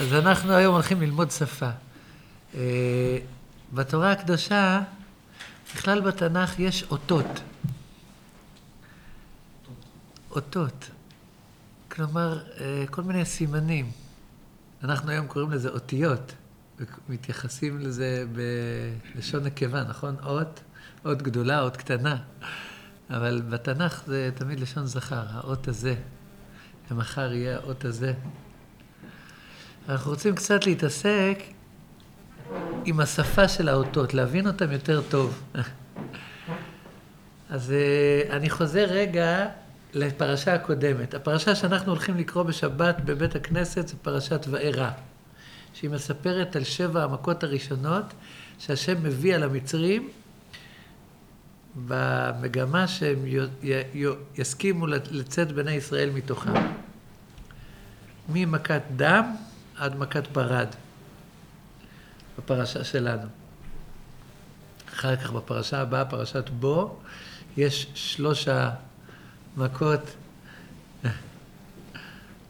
אז אנחנו היום הולכים ללמוד שפה. בתורה הקדושה, בכלל בתנ"ך יש אותות. אותות. כלומר, כל מיני סימנים. אנחנו היום קוראים לזה אותיות, ומתייחסים לזה בלשון נקבה, נכון? אות גדולה, אות קטנה. אבל בתנ"ך זה תמיד לשון זכר, האות הזה. ומחר יהיה האות הזה. אנחנו רוצים קצת להתעסק עם השפה של האותות, להבין אותם יותר טוב. אז אני חוזר רגע לפרשה הקודמת. הפרשה שאנחנו הולכים לקרוא בשבת בבית הכנסת זה פרשת וארא, שהיא מספרת על 7 המכות הראשונות שהשם מביא על המצרים, במגמה שהם יסכימו לצאת בני ישראל מתוכם. ממכת דם עד מכת ברד, בפרשה שלנו. אחר כך בפרשה הבאה, פרשת בו, יש 3 מכות.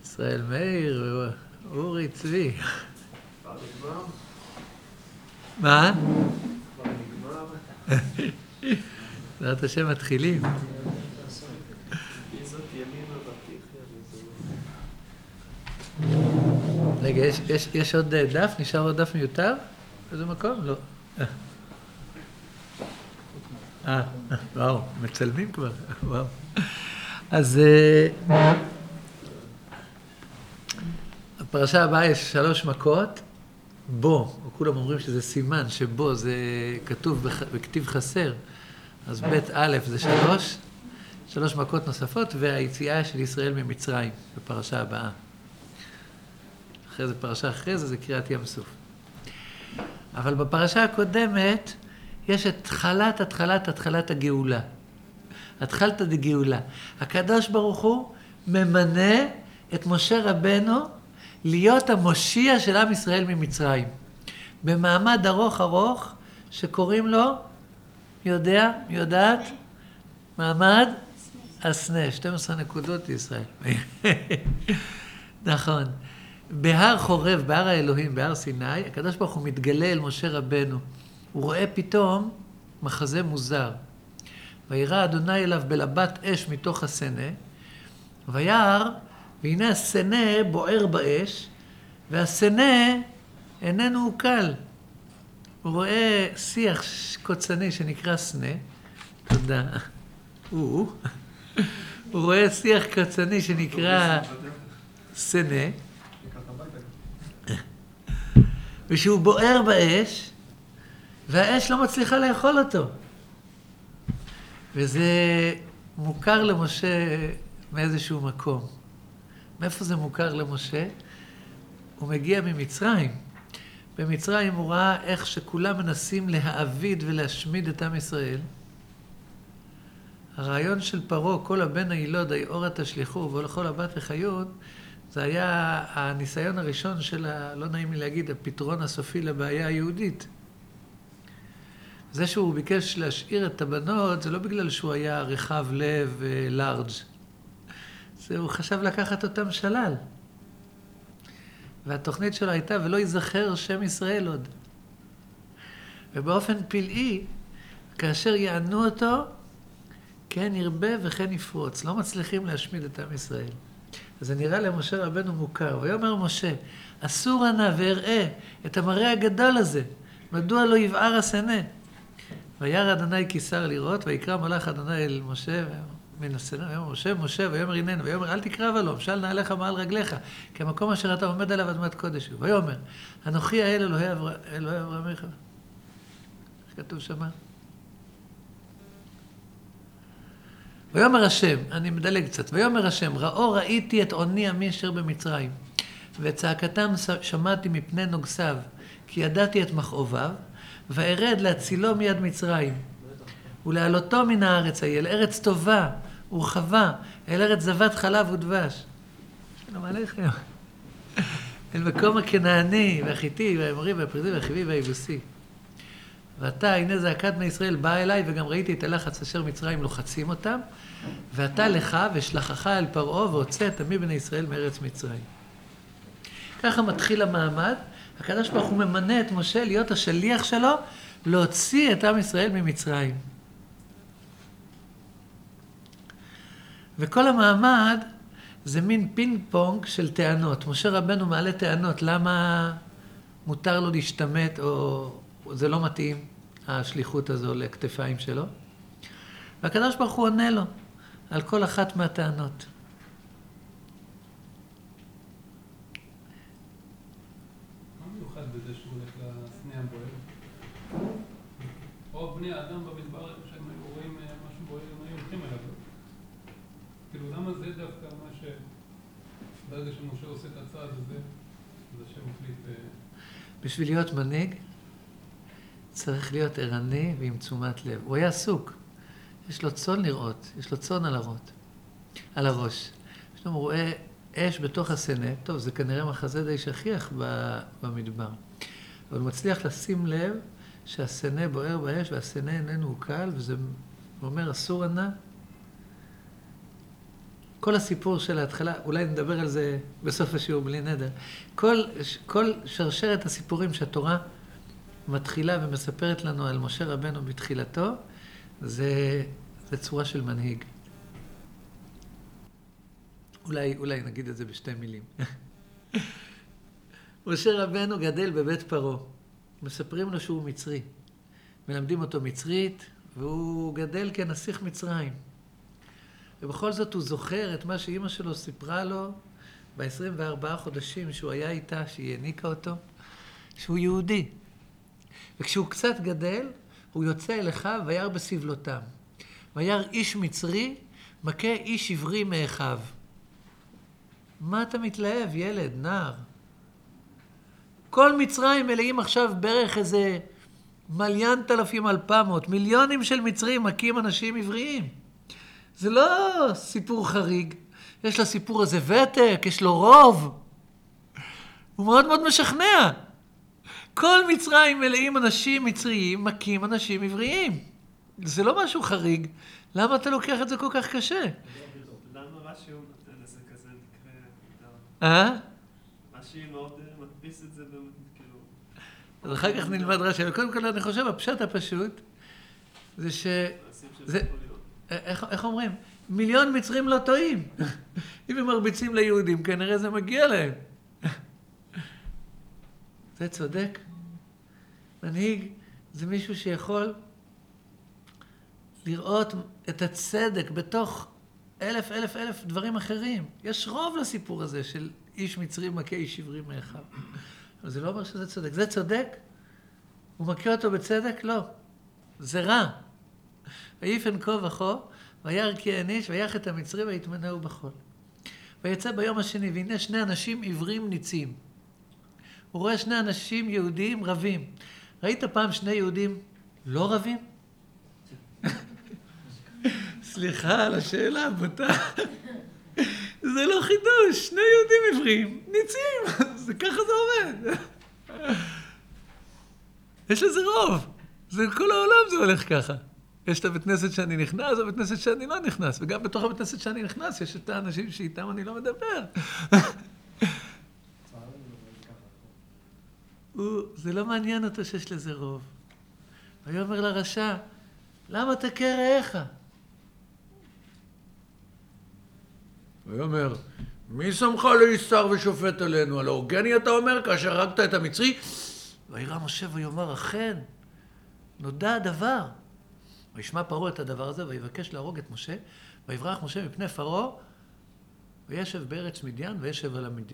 ישראל מאיר, אורי צבי. כבר נגמר? מה? כבר נגמר? זאת השם מתחילים. רגע, יש עוד דף? נשאר עוד דף מיותר? איזה מקום? לא. וואו, מצלמים כבר. וואו. אז הפרשה הבאה יש 3 מכות. בו, כולם אומרים שזה סימן, שבו זה כתוב בכתיב חסר. אז בית א' זה 3 מכות נוספות, והיציאה של ישראל ממצרים בפרשה הבאה. אחרי זה פרשה אחרי זה, זה קריאת ים סוף. אבל בפרשה הקודמת יש התחלת הגאולה. התחלת הגאולה. הקדוש ברוך הוא ממנה את משה רבנו להיות המושיע של עם ישראל ממצרים. במעמד ארוך שקוראים לו, יודע, יודעת, מעמד הסנה, 12 נקודות לישראל. נכון. בהר חורב, בהר האלוהים, בהר סיני, הקדוש ברוך הוא מתגלה אל משה רבנו. הוא רואה פתאום מחזה מוזר. וירא אדוני אליו בלבת אש מתוך הסנה, וירא, והנה הסנה בוער באש, והסנה איננו עוקל. הוא רואה שיח קוצני שנקרא סנה, תודה, הוא רואה שיח קוצני שנקרא סנה, ושהוא בוער באש, והאש לא מצליחה לאכול אותו. וזה מוכר למשה מאיזשהו מקום. מאיפה זה מוכר למשה? הוא מגיע ממצרים. במצרים הוא ראה איך שכולם מנסים להעביד ולהשמיד את עם ישראל. הרעיון של פרעה, כל הבן הילוד, היאורה תשליכו, ולכל הבת וחיון, זה היה הניסיון הראשון של, לא נעים לי להגיד, הפתרון הסופי לבעיה היהודית. זה שהוא ביקש להשאיר את הבנות, זה לא בגלל שהוא היה רחב לב ולארג'. הוא חשב לקחת אותם שלל. והתוכנית שלו הייתה, ולא ייזכר שם ישראל עוד. ובאופן פלאי, כאשר יענו אותו, כן ירבה וכן יפרוץ. לא מצליחים להשמיד את עם ישראל. זה נראה למשה רבנו מוכר. ויאמר משה, אסור נא ואראה את המראה הגדול הזה, מדוע לא יבער הסנה? וירא אדוני כי סר לראות, ויקרא מלאך אדוני אל משה, מן הסנה, ויאמר משה, משה, ויאמר הננו, ויאמר אל תקרב עליו, משל נעליך מעל רגליך, כי המקום אשר אתה עומד עליו אדמת קודש הוא. ויאמר, אנוכי האל אלוהי אברהמך. איך כתוב שמה? ויאמר השם, אני מדלג קצת, ויאמר השם, ראו ראיתי את עוני עמי אשר במצרים, וצעקתם שמעתי מפני נוגסיו, כי ידעתי את מכאוביו, וארד להצילו מיד מצרים, ולעלותו מן הארץ ההיא, אל ארץ טובה ורחבה, אל ארץ זבת חלב ודבש. שלום עליכם. אל מקום הכנעני, והחיתי, והאמורי, והפריזי, והחיבי, והיבוסי. ואתה, הנה זעקת בני ישראל, באה אליי, וגם ראיתי את הלחץ אשר מצרים לוחצים אותם, ואתה לך, ושלחך אל פרעה, והוצאת עמי בני ישראל מארץ מצרים. ככה מתחיל המעמד, הקדוש ברוך הוא ממנה את משה להיות השליח שלו, להוציא את עם ישראל ממצרים. וכל המעמד זה מין פינג פונג של טענות. משה רבנו מעלה טענות, למה מותר לו להשתמט או זה לא מתאים, השליחות הזו לכתפיים שלו. והקדוש ברוך הוא עונה לו על כל אחת מהטענות. מה מיוחד בזה שהוא הולך לסנה הבועל? או בני האדם במדבר שהם רואים משהו בועל, הם היו הולכים אליו. כאילו למה זה דווקא מה ש... ברגע שמשה עושה את הצעד הזה, אז השם החליט... בשביל להיות מנהיג, צריך להיות ערני ועם תשומת לב. הוא היה עסוק. יש לו צון לראות, יש לו צון על הראש. פתאום הוא רואה אש בתוך הסנה, טוב, זה כנראה מחזה די שכיח במדבר. אבל הוא מצליח לשים לב שהסנה בוער באש והסנה איננו הוא קל, וזה אומר אסור ענה. כל הסיפור של ההתחלה, אולי נדבר על זה בסוף השיעור בלי נדר, כל שרשרת הסיפורים שהתורה מתחילה ומספרת לנו על משה רבנו בתחילתו, זה צורה של מנהיג. אולי נגיד את זה בשתי מילים. משה רבנו גדל בבית פרעה. מספרים לו שהוא מצרי. מלמדים אותו מצרית, והוא גדל כנסיך מצרים. ובכל זאת הוא זוכר את מה שאימא שלו סיפרה לו ב-24 חודשים שהוא היה איתה, שהיא העניקה אותו, שהוא יהודי. וכשהוא קצת גדל, הוא יוצא אל אחיו וירא בסבלותם. וירא איש מצרי, מכה איש עברי מאחיו. מה אתה מתלהב, ילד, נער? כל מצרים מלאים עכשיו בערך איזה 1,200,000, מיליונים של מצרים מכים אנשים עבריים. זה לא סיפור חריג. יש לסיפור הזה ותק, יש לו רוב. הוא מאוד מאוד משכנע. כל מצרים מלאים אנשים מצריים, מכים אנשים עבריים. זה לא משהו חריג. למה אתה לוקח את זה כל כך קשה? למה רש"י הוא נותן איזה כזה נקרא? רש"י מאוד מדפיס את זה כאילו... אז אחר כך נלמד רש"י. וקודם כל אני חושב, הפשט הפשוט, זה ש... איך אומרים? 1,000,000 מצרים לא טועים. אם הם מרביצים ליהודים, כנראה זה מגיע להם. זה צודק. מנהיג זה מישהו שיכול לראות את הצדק בתוך אלף דברים אחרים. יש רוב לסיפור הזה של איש מצרי מכה איש עברי מאחיו. אבל זה לא אומר שזה צודק. זה צודק? הוא מכה אותו בצדק? לא. זה רע. ויפן כה וכה, וירא כי העניש, ויך את המצרי ויטמנהו בחול. ויצא ביום השני, והנה שני אנשים עברים ניצים. הוא רואה שני אנשים יהודים רבים. ראית פעם שני יהודים לא רבים? סליחה על השאלה, בוטה. זה לא חידוש, שני יהודים עבריים, ניצים, זה ככה זה עובד. יש לזה רוב, זה כל העולם זה הולך ככה. יש את הבית כנסת שאני נכנס, הבית כנסת שאני לא נכנס, וגם בתוך הבית כנסת שאני נכנס, יש את האנשים שאיתם אני לא מדבר. זה לא מעניין אותו שיש לזה רוב. והוא אומר לרשע, למה תכה רעך? והוא אומר, מי שמך להיסר ושופט עלינו? על האורגני אתה אומר, כאשר הרגת את המצרי? וירא משה ויאמר, אכן, נודע הדבר. וישמע פרעה את הדבר הזה, ויבקש להרוג את משה, ויברח משה מפני פרעה, וישב בארץ מדיין, וישב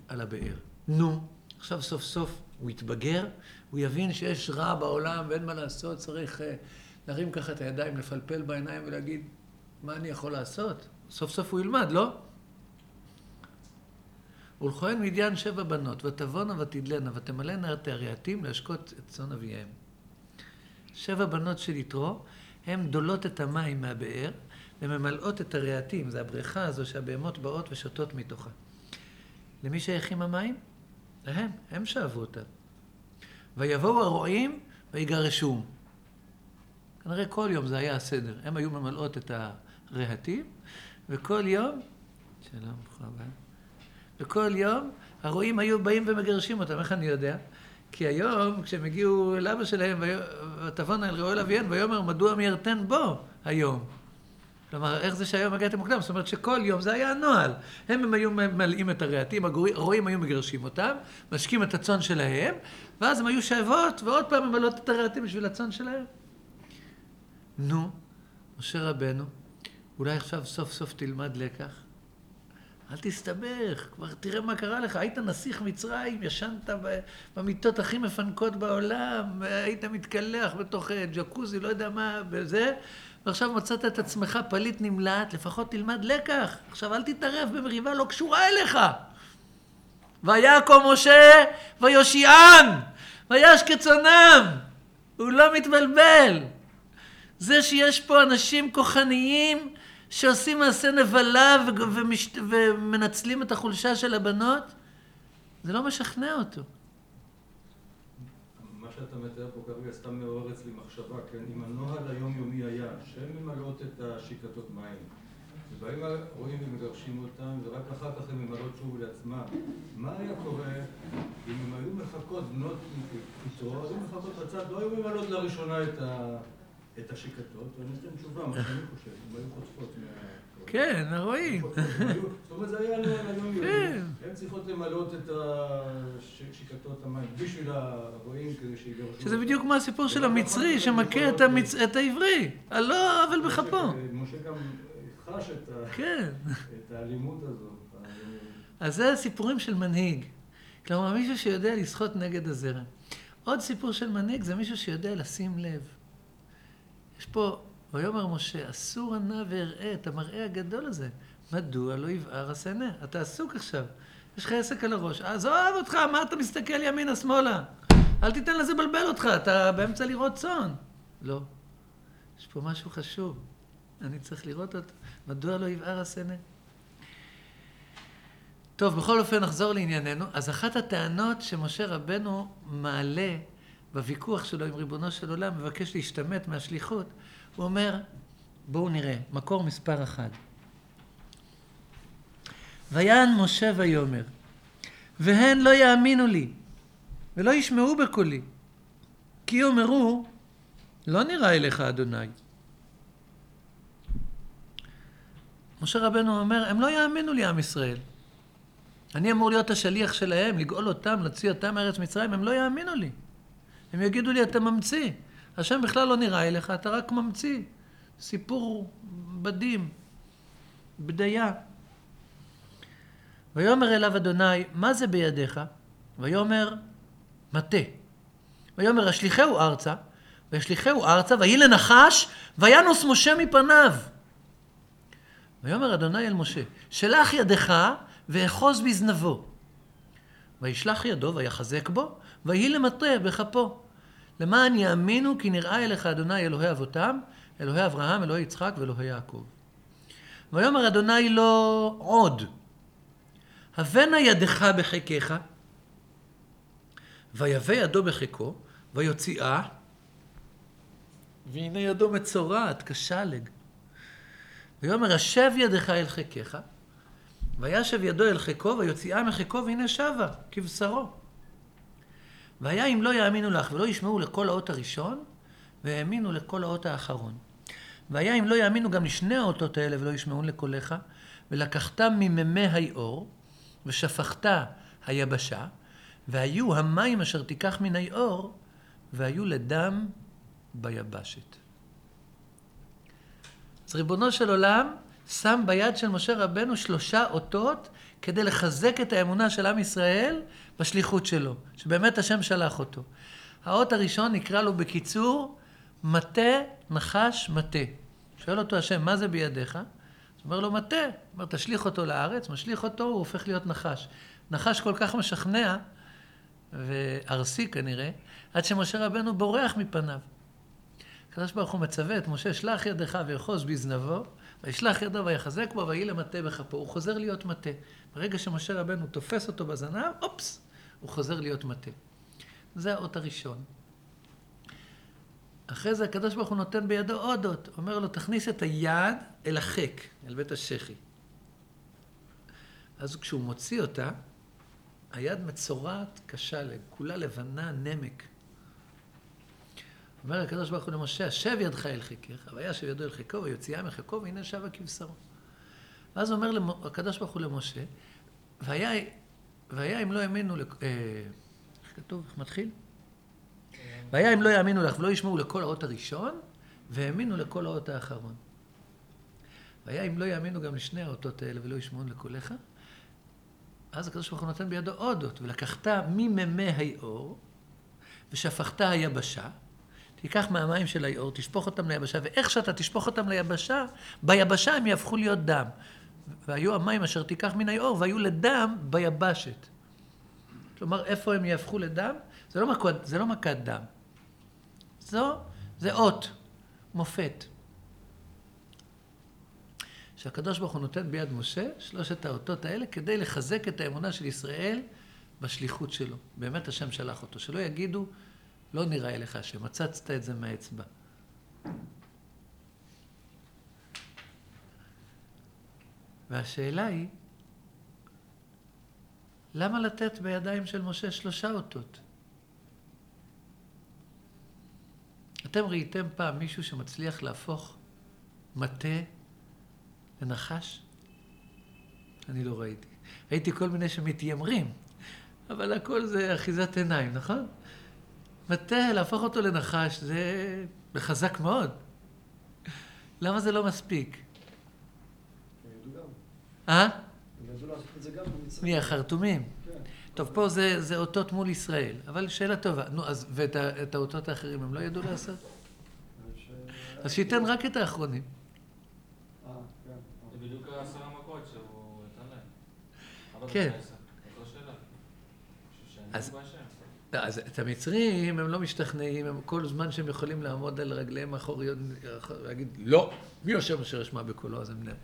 על הבאר. נו, עכשיו סוף סוף, הוא יתבגר, הוא יבין שיש רע בעולם ואין מה לעשות, צריך להרים ככה את הידיים, לפלפל בעיניים ולהגיד, מה אני יכול לעשות? סוף סוף הוא ילמד, לא? ולכהן מדיין 7 בנות, ותבונה ותדלנה, ותמלאנה את הרהטים להשקות את צאן אביהם. 7 בנות של יתרו, הן דולות את המים מהבאר, וממלאות את הרהטים, זה הבריכה הזו שהבהמות באות ושותות מתוכה. למי שייכים המים? להם, הם שאבו אותם. ויבואו הרועים ויגרשום. כנראה כל יום זה היה הסדר. הם היו ממלאות את הרהטים, וכל יום, שלום, וכל יום הרועים היו באים ומגרשים אותם, איך אני יודע? כי היום, כשהם הגיעו אל אבא שלהם, ותבונה אל ראו אל אביהן, ויאמר, מדוע מירתן בו היום? כלומר, איך זה שהיום הגעתם מוקדם? זאת אומרת שכל יום זה היה הנוהל. הם היו מלאים את הרעתים, הרועים היו מגרשים אותם, משקים את הצאן שלהם, ואז הם היו שאבות, ועוד פעם הם מלאות את הרעתים בשביל הצאן שלהם. נו, משה רבנו, אולי עכשיו סוף סוף תלמד לקח? אל תסתבך, כבר תראה מה קרה לך. היית נסיך מצרים, ישנת במיטות הכי מפנקות בעולם, היית מתקלח בתוך ג'קוזי, לא יודע מה, וזה, ועכשיו מצאת את עצמך פליט נמלט, לפחות תלמד לקח. עכשיו אל תתערב במריבה לא קשורה אליך. ויקום משה ויושיעם, ויש כצאנם. הוא לא מתבלבל. זה שיש פה אנשים כוחניים שעושים מעשה נבלה ומנצלים את החולשה של הבנות, זה לא משכנע אותו. מה שאתה מתאר פה כרגע סתם מעורר אצלי מחשבה, כן? אם הנוהל היומיומי היה שהן ממלאות את השקטות מים, ובאים הרועים ומגרשים אותם, ורק אחר כך הן ממלאות שוב לעצמם, מה היה קורה אם הן היו מחכות בנות פיצור, אז הן מחכות בצד, לא היו ממלאות לראשונה את השקטות, ואני אתם תשובה, מה שאני חושב, הם היו חוטפות מה... כן, הרואים. זאת אומרת, זה היה היום יום. הם צריכות למלות את השקטות המים בשביל הרואים כדי שיגרשו... שזה בדיוק מה הסיפור של המצרי, שמכה את העברי. לא אבל בחפו. משה גם חש את האלימות הזאת. אז זה הסיפורים של מנהיג. כלומר, מישהו שיודע לשחות נגד הזרם. עוד סיפור של מנהיג זה מישהו שיודע לשים לב. יש פה, ויאמר משה, אסור נא ואראה את המראה הגדול הזה. מדוע לא יבער הסנה? אתה עסוק עכשיו, יש לך עסק על הראש. אז אוהב אותך, מה אתה מסתכל ימינה שמאלה? אל תיתן לזה בלבל אותך, אתה באמצע לראות צאן. לא, יש פה משהו חשוב, אני צריך לראות אותו. מדוע לא יבער הסנה? טוב, בכל אופן נחזור לענייננו. אז אחת הטענות שמשה רבנו מעלה, בוויכוח שלו עם ריבונו של עולם, מבקש להשתמט מהשליחות, הוא אומר, בואו נראה, מקור מספר 1. ויען משה ויאמר, והן לא יאמינו לי, ולא ישמעו בקולי, כי יאמרו, לא נראה אליך אדוני. משה רבנו אומר, הם לא יאמינו לי עם ישראל. אני אמור להיות השליח שלהם, לגאול אותם, להוציא אותם מארץ מצרים, הם לא יאמינו לי. הם יגידו לי, אתה ממציא. השם בכלל לא נראה אליך, אתה רק ממציא. סיפור בדים, בדיה. ויאמר אליו אדוני, מה זה בידיך? ויאמר, מטה. ויאמר, השליחהו ארצה, ויהי לנחש, וינוס משה מפניו. ויאמר אדוני אל משה, שלח ידך, ואחוז בזנבו. וישלח ידו, ויחזק בו, ויהי למטה בחפו. למען יאמינו כי נראה אליך אדוני אלוהי אבותם, אלוהי אברהם, אלוהי יצחק ואלוהי יעקב. ויאמר אדוני לו עוד, הבנה ידך בחיקך, ויבא ידו בחיקו, ויוציאה, והנה ידו מצורעת כשלג. ויאמר השב ידך אל חיקך, וישב ידו אל חיקו, ויוציאה מחיקו, והנה שבה כבשרו. והיה אם לא יאמינו לך ולא ישמעו לכל האות הראשון, והאמינו לכל האות האחרון. והיה אם לא יאמינו גם לשני האותות האלה ולא ישמעו לקולך, ולקחת מממי היאור, ושפכת היבשה, והיו המים אשר תיקח מן היאור, והיו לדם ביבשת. אז ריבונו של עולם שם ביד של משה רבנו 3 אותות, כדי לחזק את האמונה של עם ישראל בשליחות שלו, שבאמת השם שלח אותו. האות הראשון נקרא לו בקיצור, מטה, נחש, מטה. שואל אותו השם, מה זה בידיך? הוא אומר לו, מטה. הוא אומר, תשליך אותו לארץ, משליך אותו, הוא הופך להיות נחש. נחש כל כך משכנע, וארסי כנראה, עד שמשה רבנו בורח מפניו. הקדוש ברוך הוא מצווה את משה, שלח ידך ויחוז בזנבו, וישלח ידו ויחזק בו, ויהי למטה בחפו. הוא חוזר להיות מטה. ברגע שמשה רבנו תופס אותו בזנב, אופס, הוא חוזר להיות מטה. זה האות הראשון. אחרי זה הקדוש ברוך הוא נותן בידו עוד אות. אומר לו, תכניס את היד אל החק, אל בית השכי. אז כשהוא מוציא אותה, היד מצורעת קשה לב, כולה לבנה נמק. אומר הקדוש ברוך הוא למשה, שב ידך אל חיקך, וישב ידו אל חיקו ויוציאה מחיקו, והנה שבה כבשרו. ואז אומר הקדוש ברוך הוא למשה, והיה אם לא האמינו, איך כתוב, איך מתחיל? והיה אם לא יאמינו לך ולא ישמעו לכל האות הראשון, והאמינו לכל האות האחרון. והיה אם לא יאמינו גם לשני האותות האלה ולא ישמעו לקולך, אז הקדוש ברוך הוא נותן בידו אודות, ולקחת מממי היאור, ושפכת היבשה, תיקח מהמים של היאור, תשפוך אותם ליבשה, ואיך שאתה תשפוך אותם ליבשה, ביבשה הם יהפכו להיות דם. והיו המים אשר תיקח מן היאור, והיו לדם ביבשת. כלומר, איפה הם יהפכו לדם? זה לא מכת דם. זה אות, מופת. שהקדוש ברוך הוא נותן ביד משה, שלושת האותות האלה, כדי לחזק את האמונה של ישראל בשליחות שלו. באמת השם שלח אותו, שלא יגידו, לא נראה אליך השם, מצצת את זה מהאצבע. והשאלה היא, למה לתת בידיים של משה שלושה אותות? אתם ראיתם פעם מישהו שמצליח להפוך מטה לנחש? אני לא ראיתי. ראיתי כל מיני שמתיימרים, אבל הכל זה אחיזת עיניים, נכון? מטה, להפוך אותו לנחש, זה חזק מאוד. למה זה לא מספיק? הם ידעו גם. הם ידעו לעשות את זה גם. מי החרטומים? כן. טוב, פה זה אותות מול ישראל, אבל שאלה טובה. נו, אז ואת האותות האחרים הם לא ידעו לעשות? אז שייתן רק את האחרונים. זה בדיוק העשרה מכות שהוא נתן להם. כן. אבל זה אותו שאלה. שאני בא שם. אז את המצרים הם לא משתכנעים, הם כל זמן שהם יכולים לעמוד על רגליהם האחוריות, להגיד, לא, מי יושב אשר ישמע בקולו, אז הם נראה.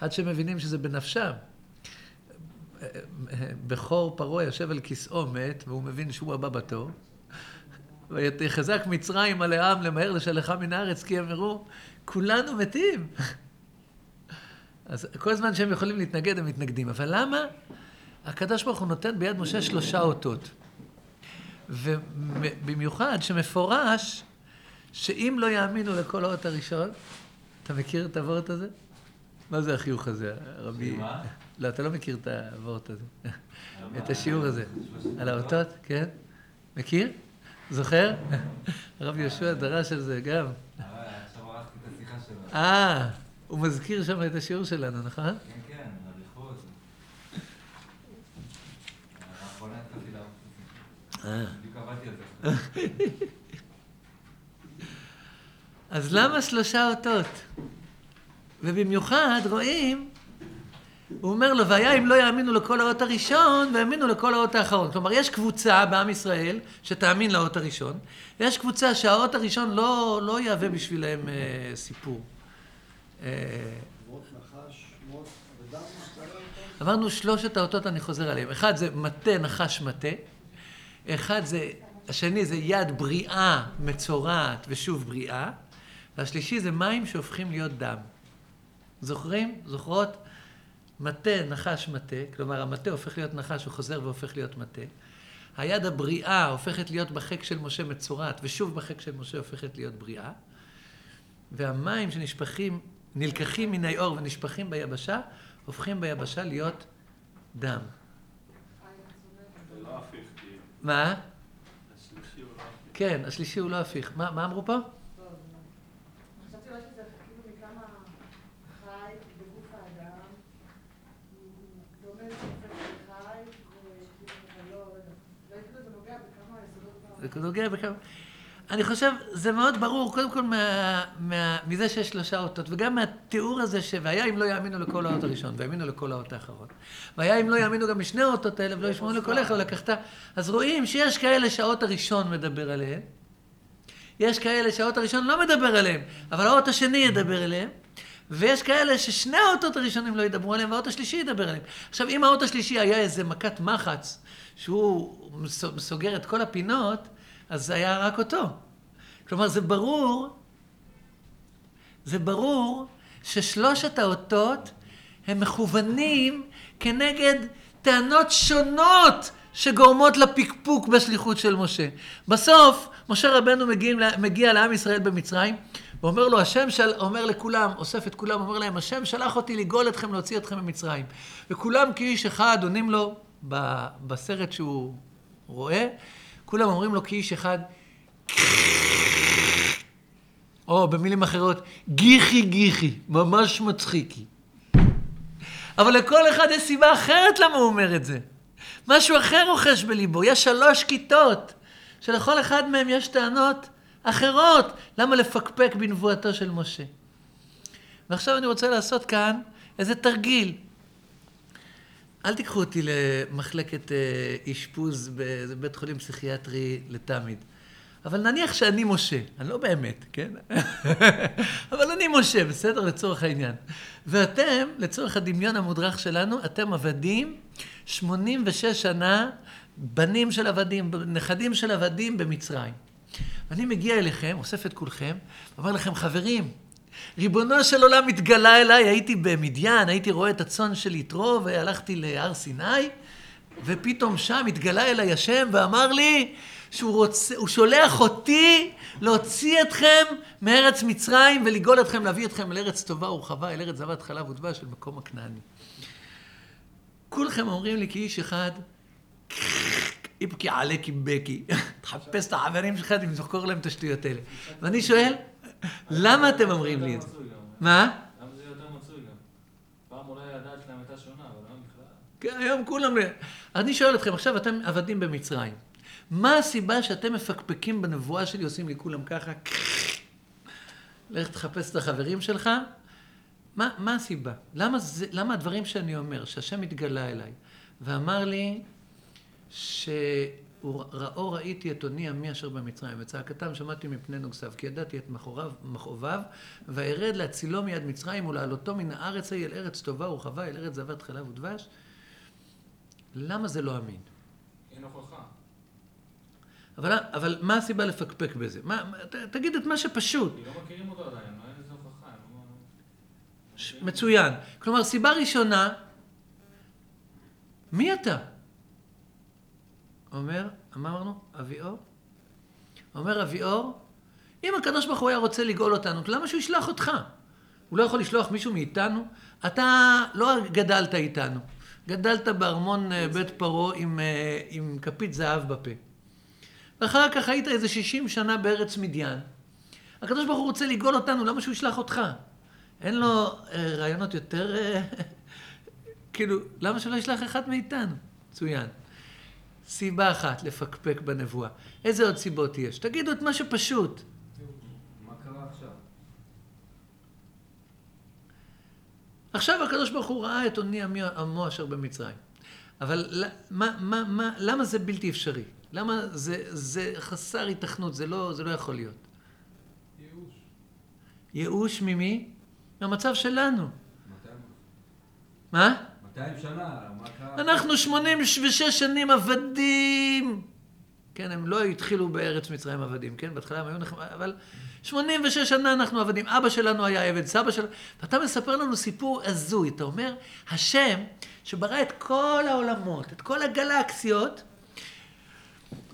עד שהם מבינים שזה בנפשם. בכור פרעה יושב על כיסאו מת, והוא מבין שהוא הבא בתור, ויחזק מצרים על העם למהר לשלחה מן הארץ, כי הם יראו, כולנו מתים. אז כל זמן שהם יכולים להתנגד, הם מתנגדים. אבל למה? הקדוש ברוך הוא נותן ביד משה שלושה אותות. ובמיוחד שמפורש שאם לא יאמינו לכל האות הראשון, אתה מכיר את הוורט הזה? מה זה החיוך הזה, רבי? לא, אתה לא מכיר את הוורט הזה, את השיעור הזה. על האותות, כן? מכיר? זוכר? הרבי יהושע דרש על זה גם. עכשיו ערכתי את השיחה שלו. הוא מזכיר שם את השיעור שלנו, נכון? כן, כן, הריחות. האחרונה התחילה. בדיוק עבדתי על זה. אז למה שלושה אותות? ובמיוחד רואים, הוא אומר לו, והיה אם לא יאמינו לכל האות הראשון, והאמינו לכל האות האחרון. כלומר, יש קבוצה בעם ישראל שתאמין לאות הראשון, ויש קבוצה שהאות הראשון לא יהווה בשבילהם סיפור. אמרנו שלושת האותות, אני חוזר עליהם. אחד זה מטה, נחש, מטה. השני זה יד בריאה, מצורעת ושוב בריאה, והשלישי זה מים שהופכים להיות דם. זוכרים? זוכרות? מטה, נחש, מטה, כלומר המטה הופך להיות נחש, הוא חוזר והופך להיות מטה. היד הבריאה הופכת להיות בחק של משה מצורעת, ושוב בחק של משה הופכת להיות בריאה. והמים שנשפכים, נלקחים מן היאור ונשפכים ביבשה, הופכים ביבשה להיות דם. זה לא הפיך. מה? השלישי הוא לא הפיך. כן, השלישי הוא לא הפיך. מה אמרו פה? לא, זה לא. חשבתי אולי שזה כאילו מכמה חי בגוף האדם, דומה שזה חי, זה נוגע בכמה יסודות. זה נוגע בכמה. אני חושב, זה מאוד ברור, קודם כל מזה שיש שלושה אותות, וגם מהתיאור הזה שהיה אם לא יאמינו לכל האות הראשון, והאמינו לכל האות האחרון. והיה אם לא יאמינו גם משני האותות האלה, ולא ישמעו לקולך, ולקחת. אז רואים שיש כאלה שהאות הראשון מדבר עליהם, יש כאלה שהאות הראשון לא מדבר עליהם, אבל האות השני ידבר עליהם, ויש כאלה ששני האותות הראשונים לא ידברו עליהם, והאות השלישי ידבר עליהם. עכשיו, אם האות השלישי היה איזה מכת מחץ, שהוא מסוגר את כל הפינות, אז זה היה רק אותו. כלומר, זה ברור ששלושת האותות הם מכוונים כנגד טענות שונות שגורמות לפקפוק בשליחות של משה. בסוף, משה רבנו מגיע לעם ישראל במצרים, ואומר לו, אומר לכולם, אוסף את כולם, אומר להם, השם שלח אותי לגאול אתכם, להוציא אתכם ממצרים. וכולם כאיש אחד עונים לו, בסרט שהוא רואה, כולם אומרים לו כאיש אחד, או במילים אחרות, גיחי גיחי, ממש מצחיקי. אבל לכל אחד יש סיבה אחרת למה הוא אומר את זה. משהו אחר רוחש בליבו, יש 3 כיתות, שלכל אחד מהם יש טענות אחרות, למה לפקפק בנבואתו של משה. ועכשיו אני רוצה לעשות כאן איזה תרגיל. אל תיקחו אותי למחלקת אשפוז בבית חולים פסיכיאטרי לתמיד. אבל נניח שאני משה, אני לא באמת, כן? אבל אני משה, בסדר? לצורך העניין. ואתם, לצורך הדמיון המודרך שלנו, אתם עבדים, 86 שנה, בנים של עבדים, נכדים של עבדים במצרים. אני מגיע אליכם, אוסף את כולכם, ואומר לכם, חברים, ריבונו של עולם התגלה אליי, הייתי במדיין, הייתי רואה את הצאן של יתרו, והלכתי להר סיני, ופתאום שם התגלה אליי השם ואמר לי, הוא שולח אותי להוציא אתכם מארץ מצרים ולגאול אתכם, להביא אתכם אל ארץ טובה ורחבה, אל ארץ זבת חלב ודבש, אל מקום הכנעני. כולכם אומרים לי כאיש אחד, איבקי עלקי בקי, תחפש את החברים שלך, תזכור להם את השטויות האלה. ואני שואל, למה אתם אומרים לי את זה? מה? למה זה יותר מצוי גם? פעם אולי הדעת שלהם הייתה שונה, אבל היום בכלל. כן, היום כולם... אני שואל אתכם, עכשיו אתם עבדים במצרים. מה הסיבה שאתם מפקפקים בנבואה שלי, עושים לי כולם ככה, לך תחפש את החברים שלך? מה הסיבה? למה הדברים שאני אומר, שהשם התגלה אליי, ואמר לי, שראו ראיתי את עוני עמי אשר במצרים, וצעקתם שמעתי מפני נוגסיו, כי ידעתי את מכאוביו, וארד להצילו מיד מצרים, ולעלותו מן הארץ ההיא אל ארץ טובה ורחבה, אל ארץ זבת חלב ודבש. למה זה לא אמין? אין הוכחה. אבל מה הסיבה לפקפק בזה? תגיד את מה שפשוט. כי לא מכירים אותו עדיין, לא אין איזה הוכחה. מצוין. כלומר, סיבה ראשונה, מי אתה? אומר, מה אמרנו? אביאור? אומר אביאור, אם הקדוש ברוך הוא היה רוצה לגאול אותנו, למה שהוא ישלח אותך? הוא לא יכול לשלוח מישהו מאיתנו? אתה לא גדלת איתנו. גדלת בארמון בית פרעה עם כפית זהב בפה. ואחר כך היית איזה 60 שנה בארץ מדיין. הקדוש ברוך הוא רוצה לגאול אותנו, למה שהוא ישלח אותך? אין לו רעיונות יותר... כאילו, למה שלא ישלח אחד מאיתנו? מצוין. סיבה אחת, לפקפק בנבואה. איזה עוד סיבות יש? תגידו את מה שפשוט. מה קרה עכשיו? עכשיו הקדוש ברוך הוא ראה את עוני עמו אשר במצרים. אבל למה זה בלתי אפשרי? למה זה חסר התכנות, זה לא יכול להיות. ייאוש. ייאוש ממי? מהמצב שלנו. 200. מה? 200 שנה. אנחנו 86 שנים עבדים. כן, הם לא התחילו בארץ מצרים עבדים, כן? בהתחלה הם היו נחמד, אבל 86 שנה אנחנו עבדים. אבא שלנו היה עבד, סבא שלנו. ואתה מספר לנו סיפור הזוי. אתה אומר, השם שברא את כל העולמות, את כל הגלקסיות,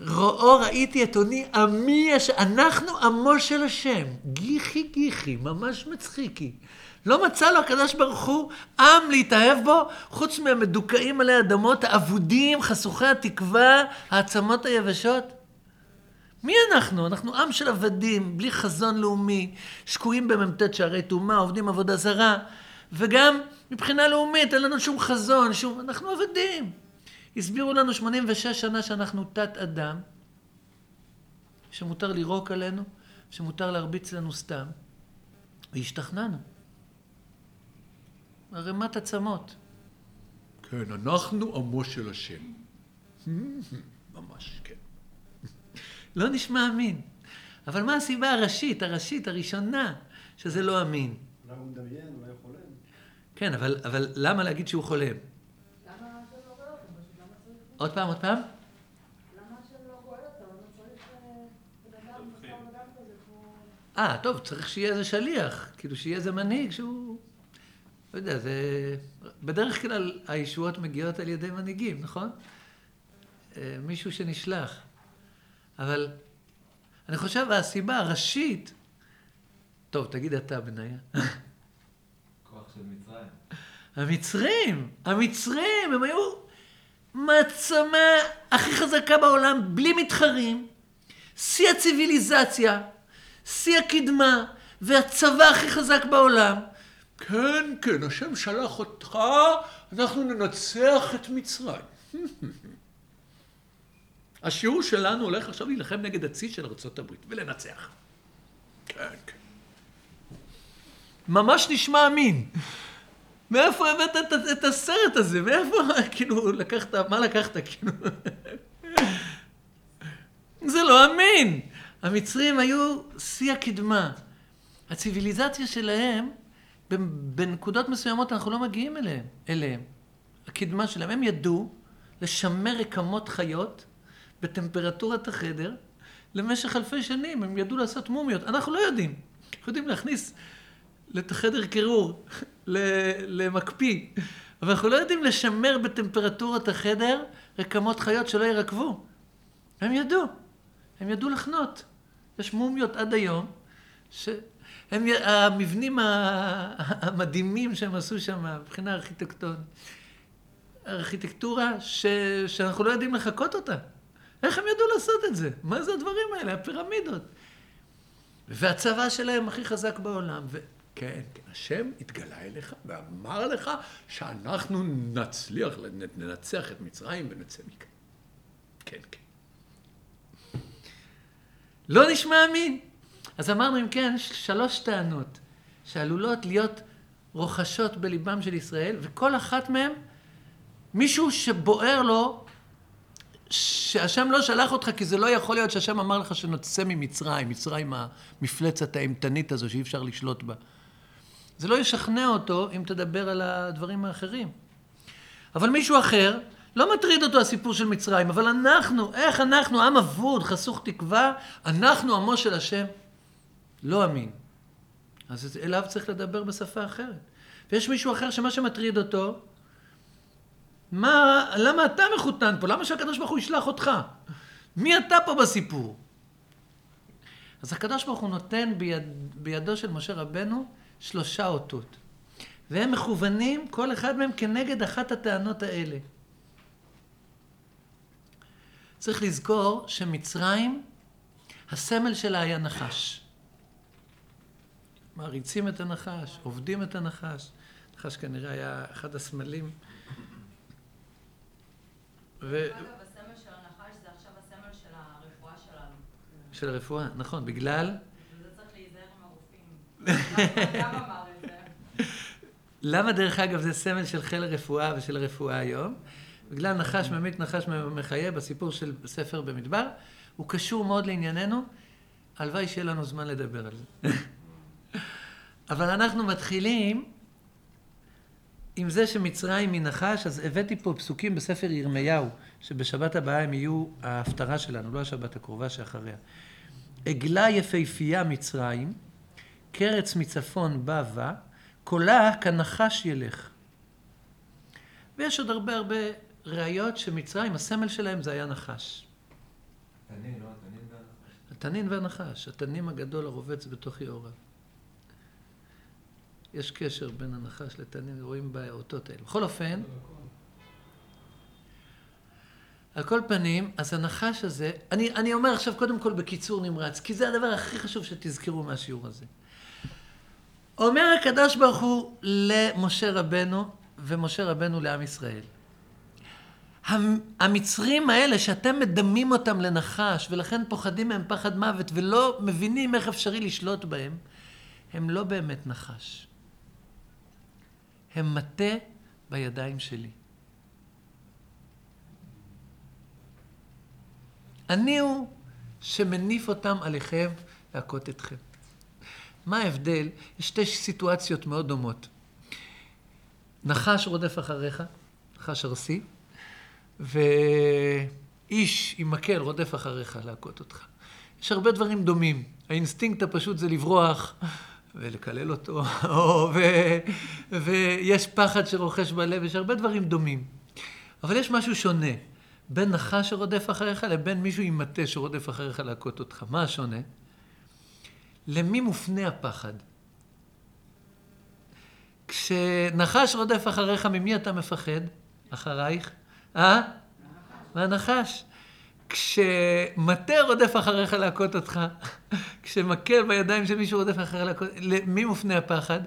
ראו ראיתי את עוני עמי, אנחנו עמו של השם, גיחי גיחי, ממש מצחיקי. לא מצא לו הקדוש ברוך הוא עם להתאהב בו, חוץ מהמדוכאים עלי אדמות, העבודים, חסוכי התקווה, העצמות היבשות. מי אנחנו? אנחנו עם של עבדים, בלי חזון לאומי, שקועים בממתת שערי תאומה, עובדים עבודה זרה, וגם מבחינה לאומית, אין לנו שום חזון, אנחנו עבדים. הסבירו לנו 86 שנה שאנחנו תת אדם, שמותר לירוק עלינו, שמותר להרביץ לנו סתם, והשתכנענו. הרמת עצמות. כן, אנחנו עמו של השם. ממש, כן. לא נשמע אמין. אבל מה הסיבה הראשית, הראשונה, שזה לא אמין? אולי הוא מדמיין, אולי הוא חולם. כן, אבל למה להגיד שהוא חולם? עוד פעם? למה השם לא רואה אותם? לא צריך בן אדם כזה כמו... טוב, צריך שיהיה איזה שליח, כאילו שיהיה איזה מנהיג שהוא... לא יודע, זה... בדרך כלל הישועות מגיעות על ידי מנהיגים, נכון? מישהו שנשלח. אבל אני חושב הסיבה הראשית, טוב, תגיד אתה בניה. כוח של מצרים. המצרים, הם היו מעצמה הכי חזקה בעולם, בלי מתחרים, שיא הציביליזציה, שיא הקדמה, והצבא הכי חזק בעולם. כן, כן, השם שלח אותך, אנחנו ננצח את מצרים. השיעור שלנו הולך עכשיו להילחם נגד הצי של ארצות הברית, ולנצח. כן, כן. ממש נשמע אמין. מאיפה הבאת את הסרט הזה? מאיפה, כאילו, לקחת, מה לקחת, כאילו? זה לא אמין. המצרים היו שיא הקדמה. הציביליזציה שלהם, בנקודות מסוימות אנחנו לא מגיעים אליהם. הקדמה שלהם, הם ידעו לשמר רקמות חיות בטמפרטורת החדר למשך אלפי שנים. הם ידעו לעשות מומיות. אנחנו לא יודעים. אנחנו יודעים להכניס לחדר קירור, למקפיא. אבל אנחנו לא יודעים לשמר בטמפרטורת החדר רקמות חיות שלא ירקבו. הם ידעו לחנות. יש מומיות עד היום, המבנים המדהימים שהם עשו שם, מבחינה ארכיטקטורה, שאנחנו לא יודעים לחכות אותה. איך הם ידעו לעשות את זה? מה זה הדברים האלה? הפירמידות. והצבא שלהם הכי חזק בעולם. כן, השם התגלה אליך ואמר לך שאנחנו נצליח, ננצח את מצרים ונצא מכאן. כן, כן. לא נשמע אמין. אז אמרנו, אם כן, 3 טענות שעלולות להיות רוחשות בליבם של ישראל, וכל אחת מהן, מישהו שבוער לו שהשם לא שלח אותך, כי זה לא יכול להיות שהשם אמר לך שנוצא ממצרים, מצרים המפלצת האימתנית הזו שאי אפשר לשלוט בה. זה לא ישכנע אותו אם תדבר על הדברים האחרים. אבל מישהו אחר, לא מטריד אותו הסיפור של מצרים, אבל אנחנו, איך אנחנו, עם אבוד, חסוך תקווה, אנחנו עמו של השם, לא אמין. אז אליו צריך לדבר בשפה אחרת. ויש מישהו אחר שמה שמטריד אותו, מה, למה אתה מחותן פה? למה שהקדוש ברוך הוא ישלח אותך? מי אתה פה בסיפור? אז הקדוש ברוך הוא נותן בידו של משה רבנו 3 אותות. והם מכוונים, כל אחד מהם כנגד אחת הטענות האלה. צריך לזכור שמצרים, הסמל שלה היה נחש. מעריצים את הנחש, עובדים את הנחש. הנחש כנראה היה אחד הסמלים. אגב, הסמל של הנחש זה עכשיו הסמל של הרפואה שלנו. של הרפואה, נכון, בגלל... זה צריך להיזהר מהרופאים. גם אמר את זה. למה דרך אגב זה סמל של חיל הרפואה ושל הרפואה היום? בגלל נחש ממית, נחש מחיה, בסיפור של ספר במדבר, הוא קשור מאוד לענייננו, הלוואי שיהיה לנו זמן לדבר על זה. אבל אנחנו מתחילים עם זה שמצרים מנחש, אז הבאתי פה פסוקים בספר ירמיהו, שבשבת הבאה הם יהיו ההפטרה שלנו, לא השבת הקרובה שאחריה. עגלה יפהפייה מצרים, קרץ מצפון בא בא, קולה כנחש ילך. ויש עוד הרבה ראיות שמצרים, הסמל שלהם זה היה נחש. התנין, לא התנין והנחש. התנין והנחש, התנין הגדול הרובץ בתוך יאורה. יש קשר בין הנחש לתנין, רואים באותות האלה. בכל אופן, על כל פנים, אז הנחש הזה, אני אומר עכשיו קודם כל בקיצור נמרץ, כי זה הדבר הכי חשוב שתזכרו מהשיעור הזה. אומר הקדוש ברוך הוא למשה רבנו, ומשה רבנו לעם ישראל. המצרים האלה שאתם מדמים אותם לנחש, ולכן פוחדים מהם פחד מוות, ולא מבינים איך אפשרי לשלוט בהם, הם לא באמת נחש. הם מטה בידיים שלי. אני הוא שמניף אותם עליכם להכות אתכם. מה ההבדל? יש 2 סיטואציות מאוד דומות. נחש רודף אחריך, נחש ארסי, ואיש עם מקל רודף אחריך להכות אותך. יש הרבה דברים דומים. האינסטינקט הפשוט זה לברוח ולקלל אותו, ויש פחד שרוחש בלב, יש הרבה דברים דומים. אבל יש משהו שונה. בין נחש שרודף אחריך לבין מישהו עם מטה שרודף אחריך להכות אותך. מה השונה? למי מופנה הפחד? כשנחש רודף אחריך, ממי אתה מפחד? אחרייך? מהנחש. כשמטה רודף אחריך להכות אותך, כשמקל בידיים שמישהו רודף אחריך להכות, למי מופנה הפחד?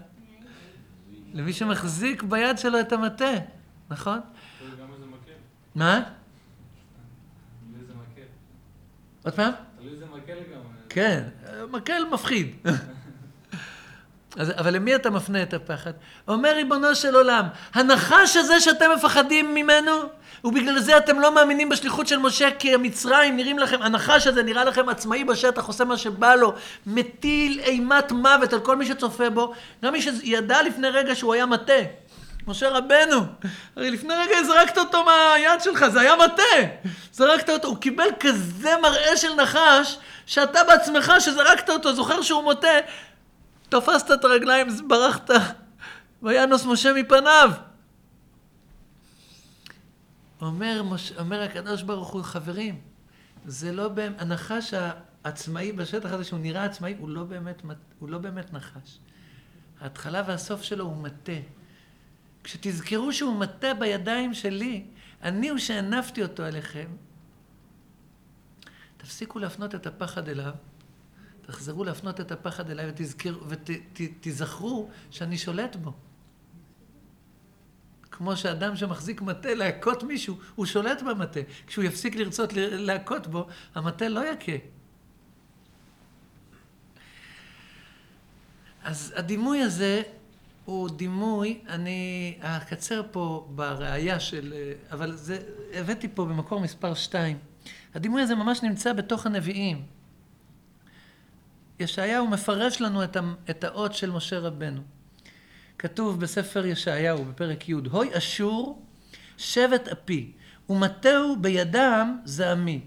למי שמחזיק ביד שלו את המטה, נכון? מה? תלוי זה מקל. עוד פעם? תלוי זה מקל גם. כן, מקל מפחיד. אבל למי אתה מפנה את הפחד? אומר ריבונו של עולם, הנחש הזה שאתם מפחדים ממנו, ובגלל זה אתם לא מאמינים בשליחות של משה, כי המצרים נראים לכם, הנחש הזה נראה לכם עצמאי בשטח, עושה מה שבא לו, מטיל אימת מוות על כל מי שצופה בו, גם מי שידע לפני רגע שהוא היה מטה. משה רבנו, הרי לפני רגע זרקת אותו מהיד שלך, זה היה מטה. זרקת אותו, הוא קיבל כזה מראה של נחש, שאתה בעצמך שזרקת אותו, זוכר שהוא מוטה, תפסת את הרגליים, ברחת, וינוס משה מפניו. אומר הקדוש ברוך הוא, חברים, זה לא באמת, הנחש העצמאי בשטח הזה, שהוא נראה עצמאי, הוא לא באמת נחש. ההתחלה והסוף שלו הוא מטה. כשתזכרו שהוא מטה בידיים שלי, אני הוא שענפתי אותו עליכם, תפסיקו להפנות את הפחד אליו, תחזרו להפנות את הפחד אליי ותזכרו שאני שולט בו. כמו שאדם שמחזיק מטה להכות מישהו, הוא שולט במטה. כשהוא יפסיק לרצות להכות בו, המטה לא יכה. אז הדימוי הזה הוא דימוי, אני אקצר פה בראייה של, אבל זה, הבאתי פה במקור מספר 2. הדימוי הזה ממש נמצא בתוך הנביאים. ישעיהו מפרש לנו את האות של משה רבנו. כתוב בספר ישעיהו בפרק י', הוי אשור שבט אפי ומטהו בידם זעמי.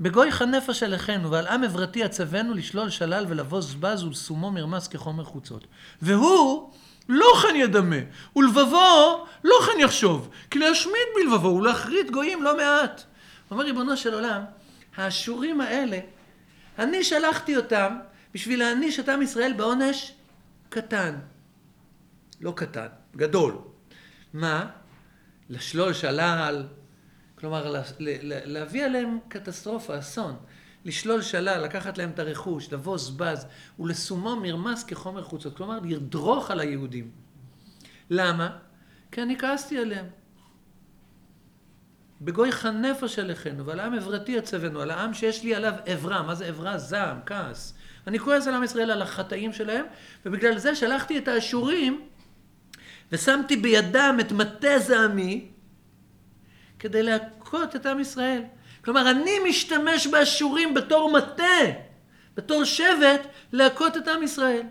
בגוי חנפש עליכנו ועל עם עברתי עצבנו לשלול שלל ולבוז בז ולסומו מרמס כחומר חוצות. והוא לא כן ידמה ולבבו לא כן יחשוב כי להשמיד בלבבו ולהחריט גויים לא מעט. אומר ריבונו של עולם, האשורים האלה אני שלחתי אותם בשביל להעניש את עם ישראל בעונש קטן. לא קטן, גדול. מה? לשלול שלל, כלומר להביא עליהם קטסטרופה, אסון. לשלול שלל, לקחת להם את הרכוש, לבוז בז, ולסומו מרמס כחומר חוצות. כלומר, לדרוך על היהודים. למה? כי אני כעסתי עליהם. בגוי חנפש עליכנו, ועל העם עברתי עצבנו, על העם שיש לי עליו עברה, מה זה עברה? זעם, כעס. אני כועס על עם ישראל על החטאים שלהם, ובגלל זה שלחתי את האשורים, ושמתי בידם את מטה זעמי, כדי להכות את עם ישראל. כלומר, אני משתמש באשורים בתור מטה, בתור שבט, להכות את עם ישראל.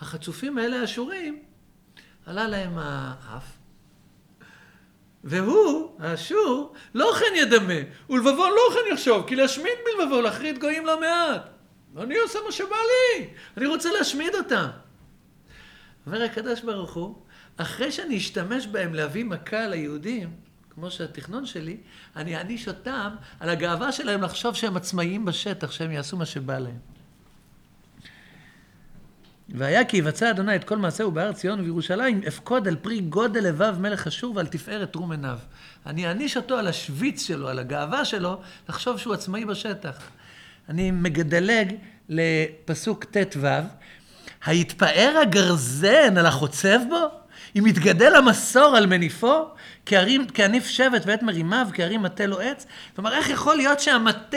החצופים האלה, האשורים, עלה להם האף, והוא, האשור, לא כן ידמה, ולבבו לא כן יחשוב, כי להשמיד בלבבו, להחריד גויים לא מעט. אני עושה מה שבא לי, אני רוצה להשמיד אותם. אומר הקדוש ברוך הוא, אחרי שאני אשתמש בהם להביא מכה ליהודים, כמו שהתכנון שלי, אני אעניש אותם על הגאווה שלהם לחשוב שהם עצמאיים בשטח, שהם יעשו מה שבא להם. והיה כי יבצע אדוני את כל מעשהו בהר ציון וירושלים, אפקוד על פרי גודל לבב מלך אשור ועל תפארת רום עיניו. אני אעניש אותו על השוויץ שלו, על הגאווה שלו, לחשוב שהוא עצמאי בשטח. אני מגדלג לפסוק ט"ו, היתפאר הגרזן על החוצב בו? אם יתגדל המסור על מניפו? כעניף שבט ואת מרימיו, כערים מטה לו עץ? זאת אומרת, איך יכול להיות שהמטה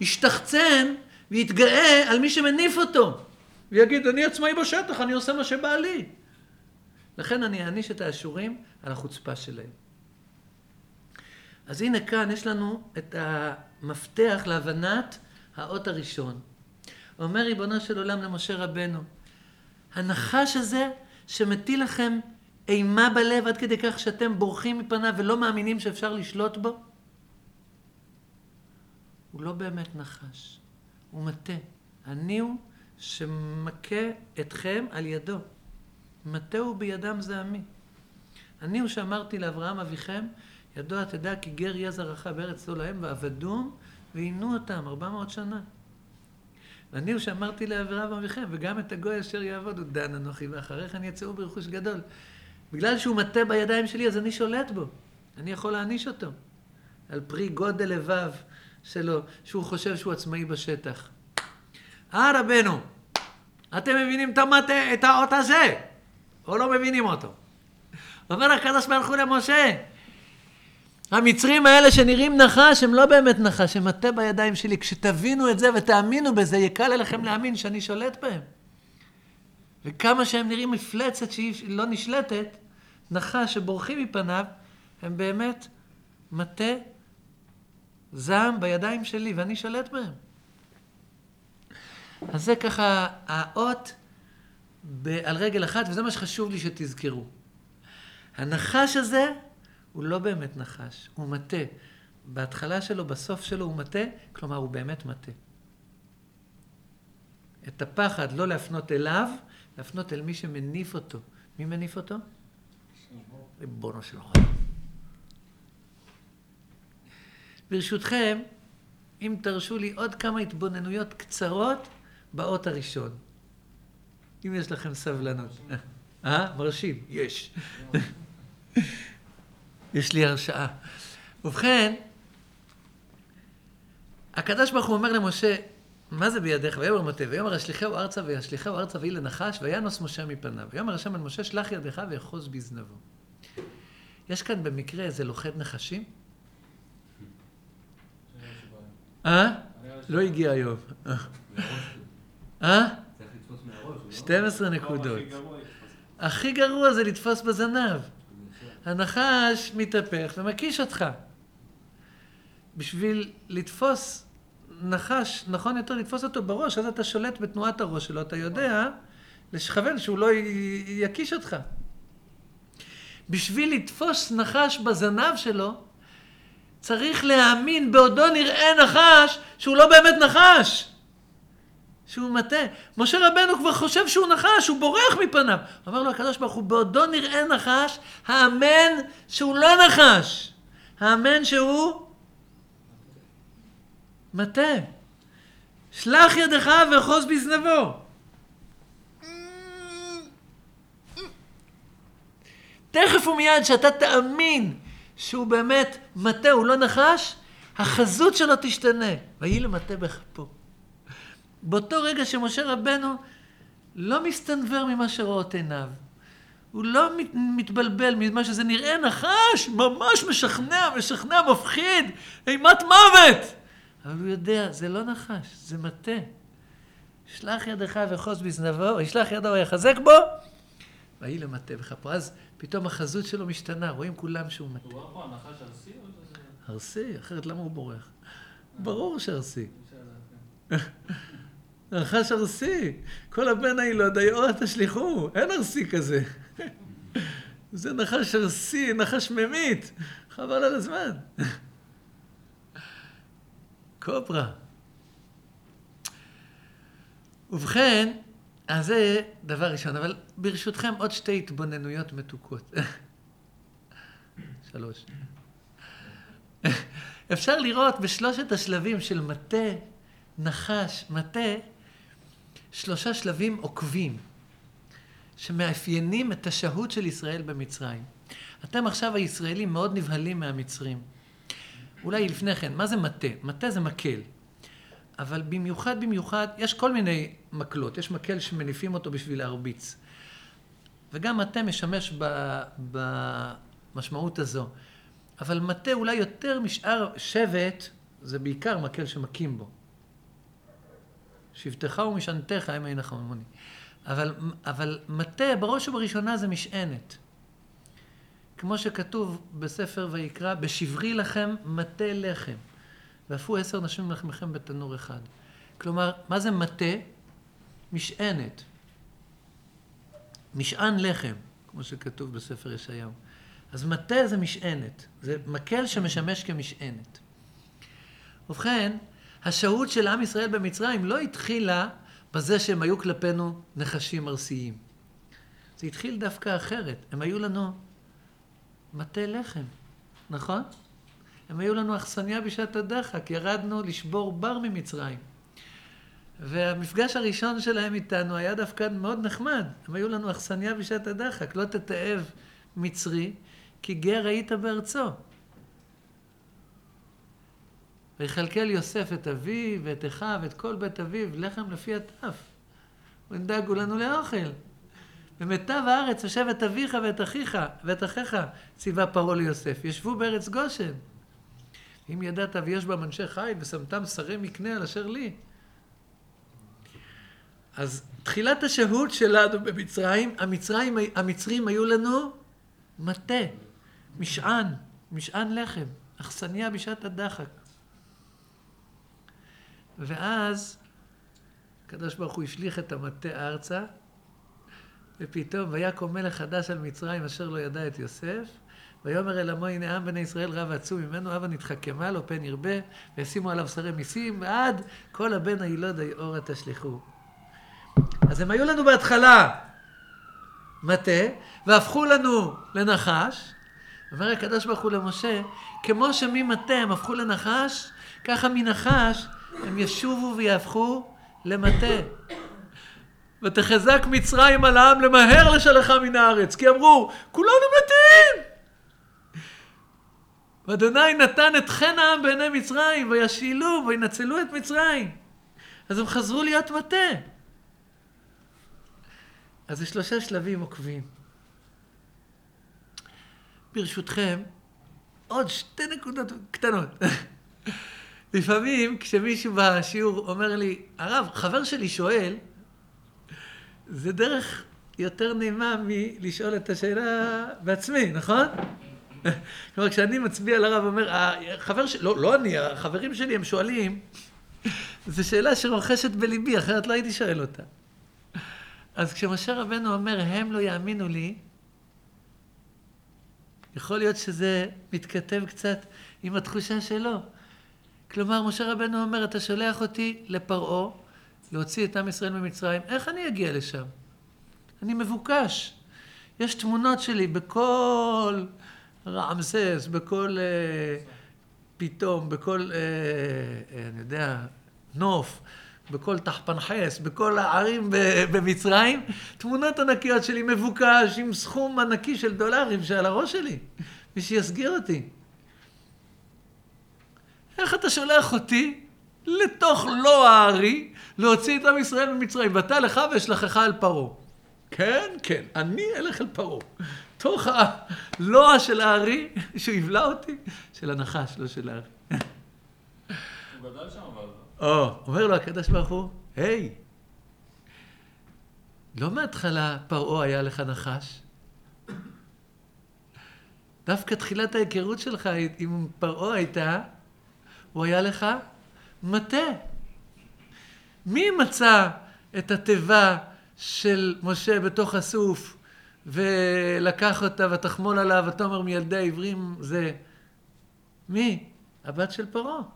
ישתחצן ויתגאה על מי שמניף אותו? ויגיד, אני עצמאי בשטח, אני עושה מה שבא לי. לכן אני אעניש את האשורים על החוצפה שלהם. אז הנה כאן יש לנו את המפתח להבנת האות הראשון. אומר ריבונו של עולם למשה רבנו, הנחש הזה שמטיל לכם אימה בלב עד כדי כך שאתם בורחים מפניו ולא מאמינים שאפשר לשלוט בו, הוא לא באמת נחש, הוא מטה. אני הוא שמכה אתכם על ידו. מטהו בידם זעמי. אני הוא שאמרתי לאברהם אביכם, ידוע תדע כי גר יהיה זרעך בארץ לא להם, ועבדום ועינו אותם 400 שנה. ואני הוא שאמרתי לאברהם אביכם, וגם את הגוי אשר יעבוד, הוא דן אנוכי, ואחריך אני יצאו ברכוש גדול. בגלל שהוא מטה בידיים שלי, אז אני שולט בו. אני יכול להעניש אותו. על פרי גודל לבב שלו, שהוא חושב שהוא עצמאי בשטח. רבנו, אתם מבינים את האות הזה? או לא מבינים אותו? אומר הקדוש ברוך הוא למשה, המצרים האלה שנראים נחש, הם לא באמת נחש, הם מטה בידיים שלי. כשתבינו את זה ותאמינו בזה, יקל אליכם להאמין שאני שולט בהם. וכמה שהם נראים מפלצת שהיא לא נשלטת, נחש שבורחים מפניו, הם באמת מטה זעם בידיים שלי, ואני שולט בהם. אז זה ככה האות על רגל אחת, וזה מה שחשוב לי שתזכרו. הנחש הזה הוא לא באמת נחש, הוא מטה. בהתחלה שלו, בסוף שלו הוא מטה, כלומר הוא באמת מטה. את הפחד לא להפנות אליו, להפנות אל מי שמניף אותו. מי מניף אותו? ריבונו של עולם. ברשותכם, אם תרשו לי עוד כמה התבוננויות קצרות באות הראשון. אם יש לכם סבלנות. מרשים? יש. יש לי הרשאה. ובכן, הקדוש ברוך הוא אומר למשה, מה זה בידיך? ויאמר מטה, ויאמר השליחהו ארצה, והשליחהו ארצה והיא לנחש, וינוס משה מפניו. ויאמר השם אל משה, שלח ידך ויחוז בזנבו. יש כאן במקרה איזה לוכד נחשים? לא הגיע היום. 12 נקודות. הכי גרוע זה לתפוס בזנב. הנחש מתהפך ומקיש אותך. בשביל לתפוס נחש, נכון יותר לתפוס אותו בראש, אז אתה שולט בתנועת הראש שלו, אתה יודע לשכוון שהוא לא יקיש אותך. בשביל לתפוס נחש בזנב שלו, צריך להאמין בעודו נראה נחש שהוא לא באמת נחש. שהוא מטה. משה רבנו כבר חושב שהוא נחש, הוא בורח מפניו. אומר לו הקדוש ברוך הוא, בעודו נראה נחש, האמן שהוא לא נחש. האמן שהוא מטה. שלח ידך וחוז בזנבו. תכף ומיד שאתה תאמין שהוא באמת מטה, הוא לא נחש, החזות שלו תשתנה. ויהי למטה בכפו. באותו רגע שמשה רבנו לא מסתנבר ממה שרואות עיניו. הוא לא מתבלבל ממה שזה נראה נחש, ממש משכנע, מפחיד, אימת מוות. אבל הוא יודע, זה לא נחש, זה מטה. שלח ידך וחוז בזנבו, ישלח ידו ויחזק בו, ויהי למטה בכפו. אז פתאום החזות שלו משתנה, רואים כולם שהוא מטה. הוא רואה פה הנחש ארסי? ארסי, אחרת למה הוא בורח? ברור שארסי. נחש ארסי, כל הבן הילוד, היו תשליחו, אין ארסי כזה. זה נחש ארסי, נחש ממית, חבל על הזמן. קוברה. ובכן, אז זה דבר ראשון, אבל ברשותכם עוד שתי התבוננויות מתוקות. 3. אפשר לראות בשלושת השלבים של מטה, נחש, מטה, 3 שלבים עוקבים, שמאפיינים את השהות של ישראל במצרים. אתם עכשיו הישראלים מאוד נבהלים מהמצרים. אולי לפני כן, מה זה מטה? מטה זה מקל. אבל במיוחד, יש כל מיני מקלות. יש מקל שמניפים אותו בשביל להרביץ. וגם מטה משמש במשמעות הזו. אבל מטה אולי יותר משאר שבט, זה בעיקר מקל שמקים בו. שבטך ומשענתך, אם אין לך ממוני. אבל מטה, בראש ובראשונה זה משענת. כמו שכתוב בספר ויקרא, בשברי לכם מטה לחם. ואפו 10 נשים מלחמכם בתנור אחד. כלומר, מה זה מטה? משענת. משען לחם, כמו שכתוב בספר ישעיהו. אז מטה זה משענת. זה מקל שמשמש כמשענת. ובכן, השהות של עם ישראל במצרים לא התחילה בזה שהם היו כלפינו נחשים ארסיים. זה התחיל דווקא אחרת. הם היו לנו מטה לחם. נכון? הם היו לנו אכסניה בשעת הדחק, ירדנו לשבור בר ממצרים. והמפגש הראשון שלהם איתנו היה דווקא מאוד נחמד. הם היו לנו אכסניה בשעת הדחק, לא תתאב מצרי, כי גר היית בארצו. ויחלקל יוסף את אביו ואת אחיו ואת כל בית אביו, לחם לפי הטף. ונדאגו לנו לאוכל. במיטב הארץ יושב את אביך ואת אחיך ואת אחיך, ציווה פרעה ליוסף, ישבו בארץ גושן. אם ידעת ויש בה אנשי חיל ושמתם שרי מקנה על אשר לי. אז תחילת השהות שלנו במצרים, המצרים היו לנו מטה, משען לחם, אכסניה בשעת הדחק. ואז הקדוש ברוך הוא השליך את המטה ארצה, ופתאום ויקום מלך חדש על מצרים אשר לא ידע את יוסף, ויאמר אל עמו הנה עם בני ישראל רב עצום, ממנו הבה נתחכמה לו פן ירבה, וישימו עליו שרי מיסים, ועד כל הבן הילוד היאורה תשליכו. אז הם היו לנו בהתחלה מטה, והפכו לנו לנחש. אומר הקדוש ברוך הוא למשה, כמו שממטה הם הפכו לנחש, ככה מנחש הם ישובו ויהפכו למטה. ותחזק מצרים על העם למהר לשלחה מן הארץ, כי אמרו, כולנו מתים! ואדוני נתן את חן העם בעיני מצרים, וישילו וינצלו את מצרים. אז הם חזרו להיות מטה. אז יש 3 שלבים עוקבים. ברשותכם, עוד 2 נקודות קטנות. לפעמים כשמישהו בשיעור אומר לי, הרב, חבר שלי שואל, זה דרך יותר נעימה מלשאול את השאלה בעצמי, נכון? כלומר, כשאני מצביע לרב אומר, החבר שלי, לא אני, החברים שלי הם שואלים, זו שאלה שרוחשת בליבי, אחרת לא הייתי שואל אותה. אז כשמשה רבנו אומר, הם לא יאמינו לי, יכול להיות שזה מתכתב קצת עם התחושה שלו. כלומר, משה רבנו אומר, אתה שולח אותי לפרעה, להוציא את עם ישראל ממצרים, איך אני אגיע לשם? אני מבוקש. יש תמונות שלי בכל רעמסס, בכל פתאום, בכל, אני יודע, נוף, בכל תחפנחס, בכל הערים במצרים, תמונות ענקיות שלי מבוקש עם סכום ענקי של דולרים שעל הראש שלי, מי שיסגיר אותי. איך אתה שולח אותי לתוך לא הארי, להוציא את עם ישראל ממצרים, ואתה לך ואשלחך אל פרעה. כן, אני אלך אל פרעה. תוך הלוע של הארי, שהוא יבלע אותי, של הנחש, לא של הארי. הוא גדל שם אבל. אומר לו הקדוש ברוך הוא, היי, לא מההתחלה פרעה היה לך נחש. דווקא תחילת ההיכרות שלך עם פרעה הייתה, הוא היה לך מטה. מי מצא את התיבה של משה בתוך הסוף ולקח אותה ותחמול עליו ותאמר מילדי העברים זה? מי? הבת של פרעה. קוראים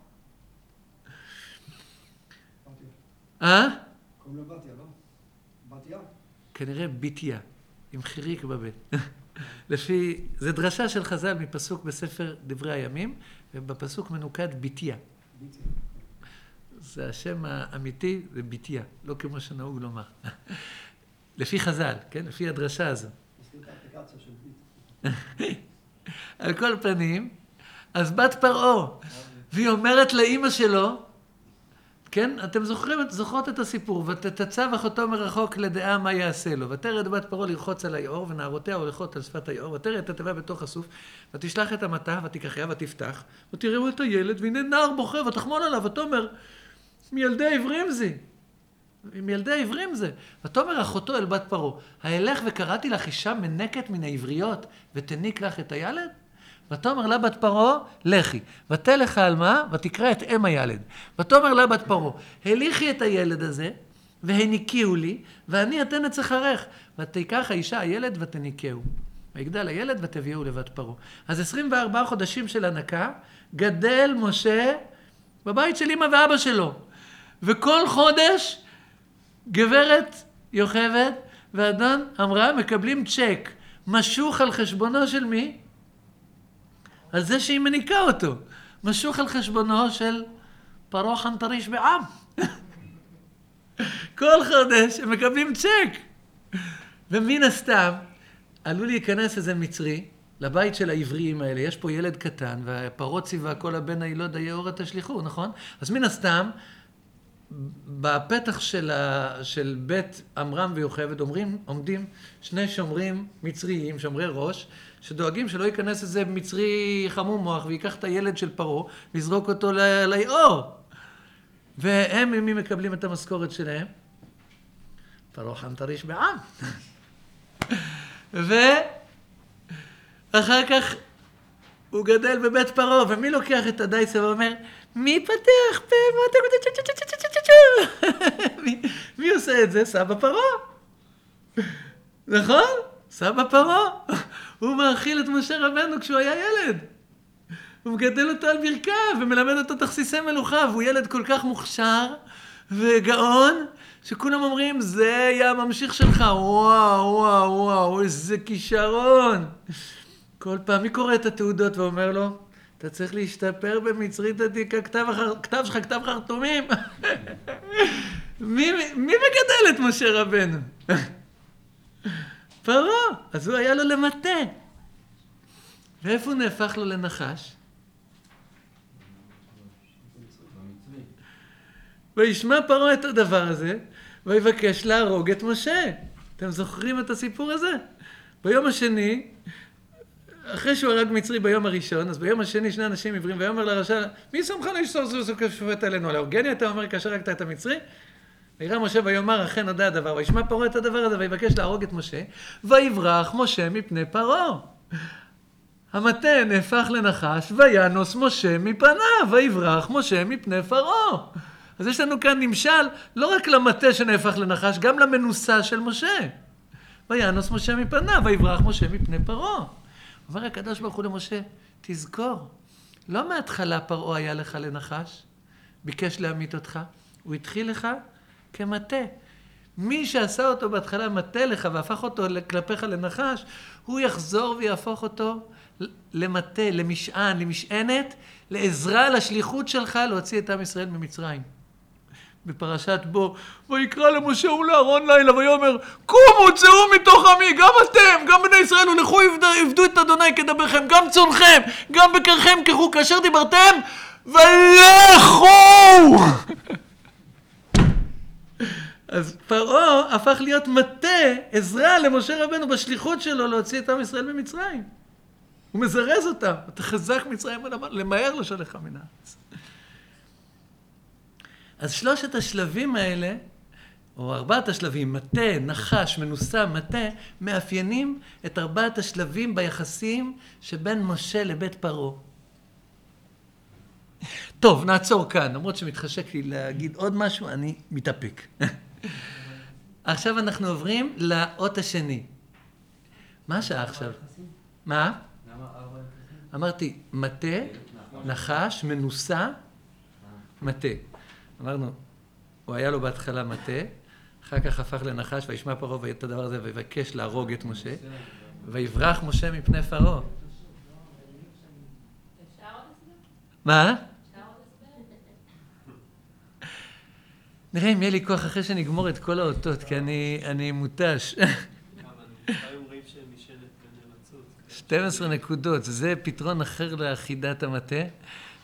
לה בתיה, לא? בתיה? כנראה בתיה, עם חיריק בבית. לפי, זה דרשה של חז"ל מפסוק בספר דברי הימים, ובפסוק מנוקד בתיה. זה השם האמיתי, זה בתיה, לא כמו שנהוג לומר. לפי חז"ל, כן? לפי הדרשה הזו. על כל פנים, אז בת פרעה, והיא אומרת לאמא שלו, כן? אתם זוכרות את הסיפור, ותצא אחותו מרחוק לדעה מה יעשה לו, ותרד בת פרעה לרחוץ על היאור, ונערותיה הולכות על שפת היאור, ותרד את התיבה בתוך הסוף, ותשלח את המטה, ותיקחיה ותפתח, ותראו את הילד, והנה נער בוכה, ותחמול עליו, ותאמר, מילדי העברים זה, ותאמר אחותו אל בת פרעה, ההלך וקראתי לך אישה מנקת מן העבריות, ותניק לך את הילד? ותאמר לה בת פרעה, לכי, ותלך על מה? ותקרא את אם הילד. ותאמר לה בת פרעה, הליכי את הילד הזה, והניקיהו לי, ואני אתן את שכרך. ותיקח האישה הילד ותניקהו. ויגדל הילד ותביאו לבת פרעה. אז 24 חודשים של הנקה, גדל משה בבית של אמא ואבא שלו. וכל חודש, גברת יוכבד ואדון אמרה, מקבלים צ'ק. משוך על חשבונו של מי? על זה שהיא מניקה אותו. משוך על חשבונו של פרעה חנטריש בעם. כל חודש הם מקבלים צ'ק. ומן הסתם, עלול להיכנס איזה מצרי, לבית של העבריים האלה, יש פה ילד קטן, והפרעה ציווה כל הבן הילוד היהורה תשליכו, נכון? אז מן הסתם, בפתח של בית עמרם ויוכבד עומדים שני שומרים מצריים, שומרי ראש, שדואגים שלא ייכנס איזה מצרי חמום מוח, ויקח את הילד של פרעה, ויזרוק אותו ליאור. והם ממי מקבלים את המשכורת שלהם? פרעה חנטריש בעם. ואחר כך הוא גדל בבית פרעה, ומי לוקח את הדייס ואומר, מי פתח פעמות? מי עושה את זה? סבא פרעה. נכון? סבא פרעה. הוא מאכיל את משה רבנו כשהוא היה ילד. הוא מגדל אותו על ברכיו ומלמד אותו תכסיסי מלוכה, והוא ילד כל כך מוכשר וגאון, שכולם אומרים, זה יהיה הממשיך שלך, וואו, וואו, וואו, איזה כישרון. כל פעם, מי קורא את התעודות ואומר לו, אתה צריך להשתפר במצרית עתיקה, כתב שלך, כתב חרטומים. מי מגדל את משה רבנו? פרעה. אז הוא היה לו למטה. ואיפה הוא נהפך לו לנחש? וישמע פרעה את הדבר הזה, ויבקש להרוג את משה. אתם זוכרים את הסיפור הזה? ביום השני, אחרי שהוא הרג מצרי ביום הראשון, אז ביום השני שני אנשים עברים, ויאמר לרשע, מי שמך לשסור זו כשופט עלינו? על האורגני אתה אומר, כאשר הרגת את המצרי? וירא משה ויאמר, אכן נודע הדבר, וישמע פרעה את הדבר הזה, ויבקש להרוג את משה, ויברח משה מפני פרעה. המטה נהפך לנחש, וינוס משה מפניו, ויברח משה מפני פרעה. אז יש לנו כאן נמשל, לא רק למטה שנהפך לנחש, גם למנוסה של משה. וינוס משה מפניו, ויברח משה מפני פרעה. אומר הקדוש ברוך הוא למשה, תזכור, לא מההתחלה פרעה היה לך לנחש, ביקש להמית אותך, הוא התחיל לך כמטה. מי שעשה אותו בהתחלה מטה לך והפך אותו כלפיך לנחש, הוא יחזור ויהפוך אותו למטה, למשען, למשענת, לעזרה, לשליחות שלך להוציא את עם ישראל ממצרים. בפרשת בו, ויקרא למשה ולאהרון לילה ויאמר, קומו, צאו מתוך עמי, גם אתם, גם בני ישראל, ולכו עבדו את אדוני כדברכם, גם צונכם, גם בקרכם כחו, כאשר דיברתם, ולכו! אז פרעה הפך להיות מטה, עזרה למשה רבנו בשליחות שלו להוציא את עם ישראל ממצרים. הוא מזרז אותם, אתה חזק מצרים למהר לשלחה מן הארץ. אז שלושת השלבים האלה, או ארבעת השלבים, מטה, נחש, מנוסה, מטה, מאפיינים את ארבעת השלבים ביחסים שבין משה לבית פרעה. טוב, נעצור כאן, למרות שמתחשק לי להגיד עוד משהו, אני מתאפק. עכשיו אנחנו עוברים לאות השני. מה השעה עכשיו? מה? למה ארבע? אמרתי, מטה, נחש, מנוסה, מטה. אמרנו, הוא היה לו בהתחלה מטה, אחר כך הפך לנחש, וישמע פרעה את הדבר הזה, ויבקש להרוג את משה, ויברח משה מפני פרעה. מה? נראה אם יהיה לי כוח אחרי שנגמור את כל האותות, כי אני מותש. 12 נקודות, זה פתרון אחר לאחידת המטה,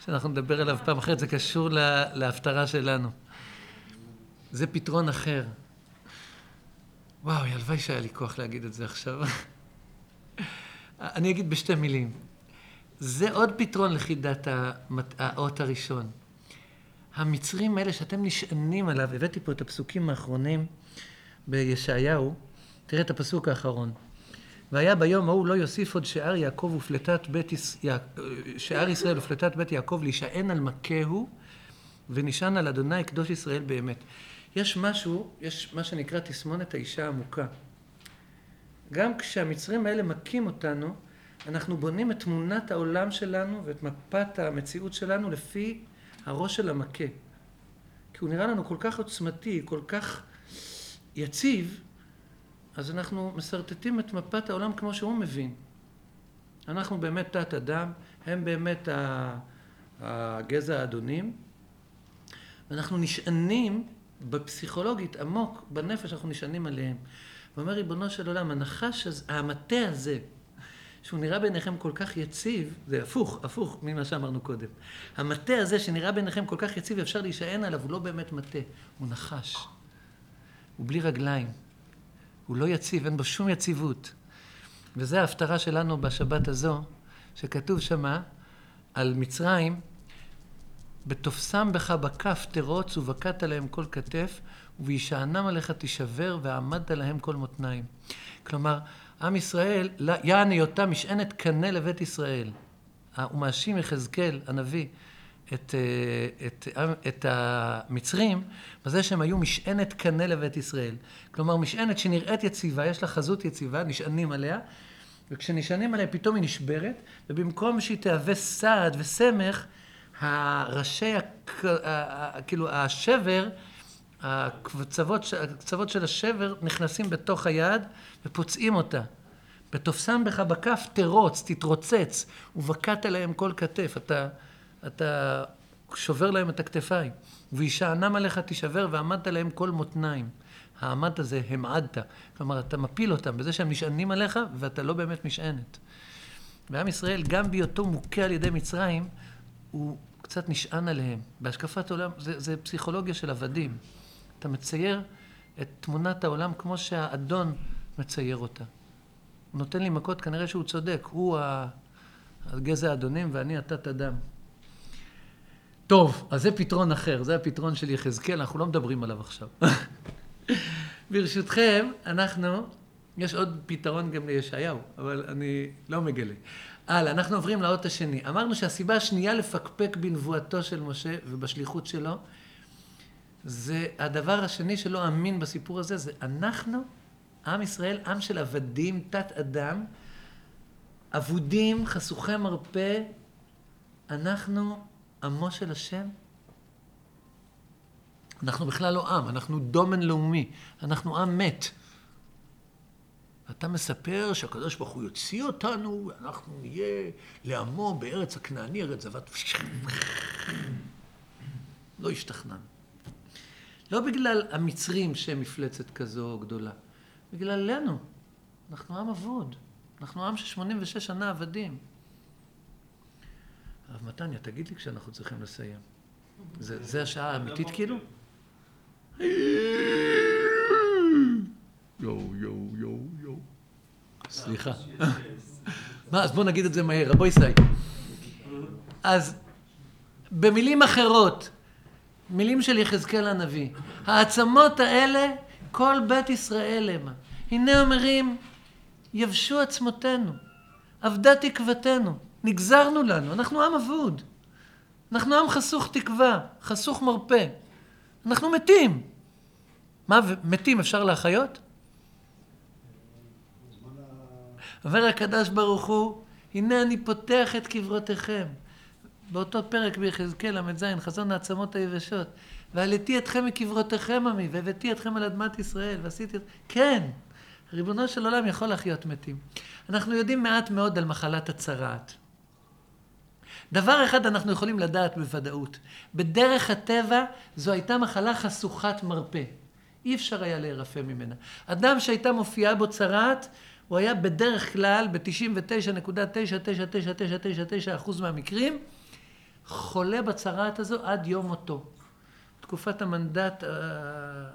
שאנחנו נדבר עליו פעם אחרת, זה קשור להפטרה שלנו. זה פתרון אחר. וואו, הלוואי שהיה לי כוח להגיד את זה עכשיו. אני אגיד בשתי מילים. זה עוד פתרון לחידת האות הראשון. המצרים האלה שאתם נשענים עליו, הבאתי פה את הפסוקים האחרונים בישעיהו, תראה את הפסוק האחרון. והיה ביום ההוא לא יוסיף עוד שער יעקב ופלטת בית שער ישראל ופלטת בית יעקב להישען על מכהו ונשען על אדוני קדוש ישראל באמת. יש משהו, יש מה שנקרא תסמונת האישה העמוקה. גם כשהמצרים האלה מכים אותנו, אנחנו בונים את תמונת העולם שלנו ואת מפת המציאות שלנו לפי הראש של המכה. כי הוא נראה לנו כל כך עוצמתי, כל כך יציב, אז אנחנו מסרטטים את מפת העולם כמו שהוא מבין. אנחנו באמת תת אדם, הם באמת הגזע האדונים, ואנחנו נשענים בפסיכולוגית עמוק, בנפש אנחנו נשענים עליהם. ואומר ריבונו של עולם, הנחש הזה, המטה הזה, שהוא נראה ביניכם כל כך יציב, זה הפוך ממה שאמרנו קודם. המטה הזה שנראה ביניכם כל כך יציב, אפשר להישען עליו, הוא לא באמת מטה, הוא נחש. הוא בלי רגליים, הוא לא יציב, אין בו שום יציבות. וזו ההפטרה שלנו בשבת הזו, שכתוב שמה על מצרים, בתופסם בך בכף תרוץ ובקעת להם כל כתף, וישענם עליך תשבר ועמדת להם כל מותניים. כלומר, עם ישראל, יעני אותה משענת קנה לבית ישראל. הוא מאשים יחזקאל, הנביא, את המצרים, בזה שהם היו משענת קנה לבית ישראל. כלומר, משענת שנראית יציבה, יש לה חזות יציבה, נשענים עליה, וכשנשענים עליה פתאום היא נשברת, ובמקום שהיא תהווה סעד וסמך, הראשי, כאילו השבר, הקצוות של השבר נכנסים בתוך היד ופוצעים אותה. בתופסם בך בכף תרוץ, תתרוצץ, ובקעת להם כל כתף, אתה שובר להם את הכתפיים. וישענם עליך תשבר ועמדת להם כל מותניים. העמדת זה המעדת, כלומר אתה מפיל אותם בזה שהם נשענים עליך ואתה לא באמת משענת. ועם ישראל גם בהיותו מוכה על ידי מצרים, הוא קצת נשען עליהם. בהשקפת עולם, זה פסיכולוגיה של עבדים. אתה מצייר את תמונת העולם כמו שהאדון מצייר אותה. הוא נותן לי מכות, כנראה שהוא צודק. הוא הגזע האדונים ואני התת אדם. טוב, אז זה פתרון אחר. זה הפתרון של יחזקאל, אנחנו לא מדברים עליו עכשיו. ברשותכם, יש עוד פתרון גם לישעיהו, אבל אני לא מגלה. הלאה, אנחנו עוברים לאות השני. אמרנו שהסיבה השנייה לפקפק בנבואתו של משה ובשליחות שלו, זה הדבר השני שלא אמין בסיפור הזה, זה אנחנו, עם ישראל, עם של עבדים, תת אדם, עבודים, חסוכי מרפא, אנחנו עמו של השם. אנחנו בכלל לא עם, אנחנו דומן לאומי, אנחנו עם מת. אתה מספר שהקדוש ברוך הוא יוציא אותנו, ואנחנו נהיה לעמו בארץ הכנעני, ארץ זבת. לא השתכנענו. לא בגלל המצרים שהם מפלצת כזו או גדולה, בגללנו. אנחנו עם עבוד. אנחנו עם של 86 שנה עבדים. הרב מתניה, תגיד לי כשאנחנו צריכים לסיים. זה השעה האמיתית כאילו? יו. סליחה. מה, אז בוא נגיד את זה מהר, רבו ישי. אז במילים אחרות, מילים של יחזקאל הנביא, העצמות האלה, כל בית ישראל הם. הנה אומרים, יבשו עצמותינו, עבדה תקוותנו, נגזרנו לנו, אנחנו עם אבוד. אנחנו עם חסוך תקווה, חסוך מרפא. אנחנו מתים. מה, מתים אפשר להחיות? עבר הקדש ברוך הוא, הנה אני פותח את קברותיכם. באותו פרק ביחזקאל, המדזיין, חזון העצמות היבשות. ועליתי אתכם מקברותיכם עמי, והבאתי אתכם על אדמת ישראל, ועשיתי את... כן, ריבונו של עולם יכול לחיות מתים. אנחנו יודעים מעט מאוד על מחלת הצרעת. דבר אחד אנחנו יכולים לדעת בוודאות. בדרך הטבע זו הייתה מחלה חסוכת מרפא. אי אפשר היה להירפא ממנה. אדם שהייתה מופיעה בו צרעת, הוא היה בדרך כלל ב-99.99999% מהמקרים, חולה בצרעת הזו עד יום מותו. בתקופת המנדט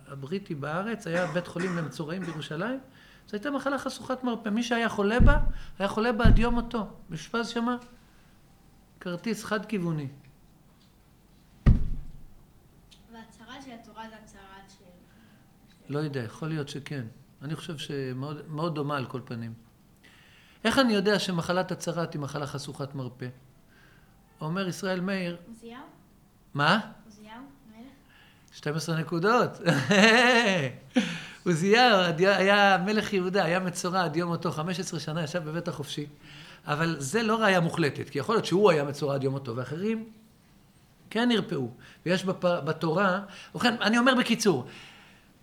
הבריטי בארץ, היה בית חולים למצורעים בירושלים, זו הייתה מחלה חסוכת מרפא. מי שהיה חולה בה, היה חולה בה עד יום מותו. משפז שמה, כרטיס חד-כיווני. והצרעת של התורה זה הצרעת של... לא יודע, יכול להיות שכן. אני חושב שמאוד דומה על כל פנים. איך אני יודע שמחלת הצרעת היא מחלה חסוכת מרפא? אומר ישראל מאיר... עוזיהו? מה? עוזיהו, מלך? 12 נקודות. עוזיהו היה מלך יהודה, היה מצורע עד יום מותו, 15 שנה ישב בבית החופשי. אבל זה לא ראיה מוחלטת, כי יכול להיות שהוא היה מצורע עד יום מותו, ואחרים כן נרפאו. ויש בתורה... אני אומר בקיצור,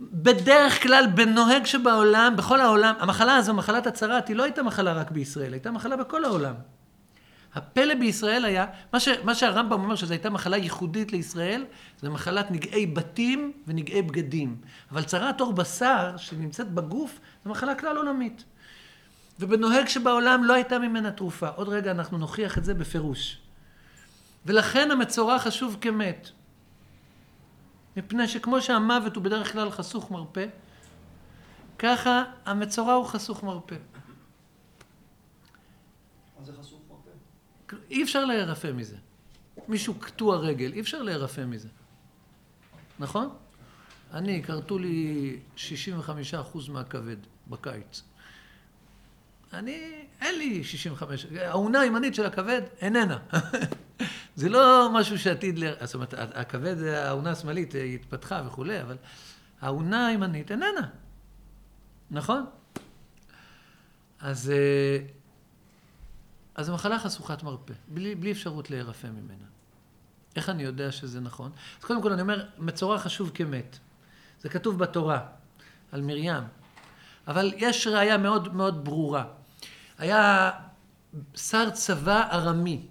בדרך כלל בנוהג שבעולם, בכל העולם, המחלה הזו, מחלת הצרת, היא לא הייתה מחלה רק בישראל, הייתה מחלה בכל העולם. הפלא בישראל היה, מה שהרמב"ם אומר שזו הייתה מחלה ייחודית לישראל, זו מחלת נגעי בתים ונגעי בגדים. אבל צרת עור בשר שנמצאת בגוף, זו מחלה כלל עולמית. ובנוהג שבעולם לא הייתה ממנה תרופה. עוד רגע אנחנו נוכיח את זה בפירוש. ולכן המצורע חשוב כמת. מפני שכמו שהמוות הוא בדרך כלל חסוך מרפא, ככה המצורע הוא חסוך מרפא. מה זה חסוך מרפא? אי אפשר להירפא מזה. מישהו קטוע רגל, אי אפשר להירפא מזה. נכון? אני, קרתו לי 65% מהכבד בקיץ. אני, אין לי 65, העונה הימנית של הכבד איננה. זה לא משהו שעתיד, זאת אומרת, הכבד, העונה השמאלית התפתחה וכולי, אבל העונה הימנית איננה, נכון? אז המחלה חשוכת מרפא, בלי אפשרות להירפא ממנה. איך אני יודע שזה נכון? אז קודם כל אני אומר, מצורע חשוב כמת. זה כתוב בתורה, על מרים. אבל יש ראיה מאוד מאוד ברורה. היה שר צבא ארמי,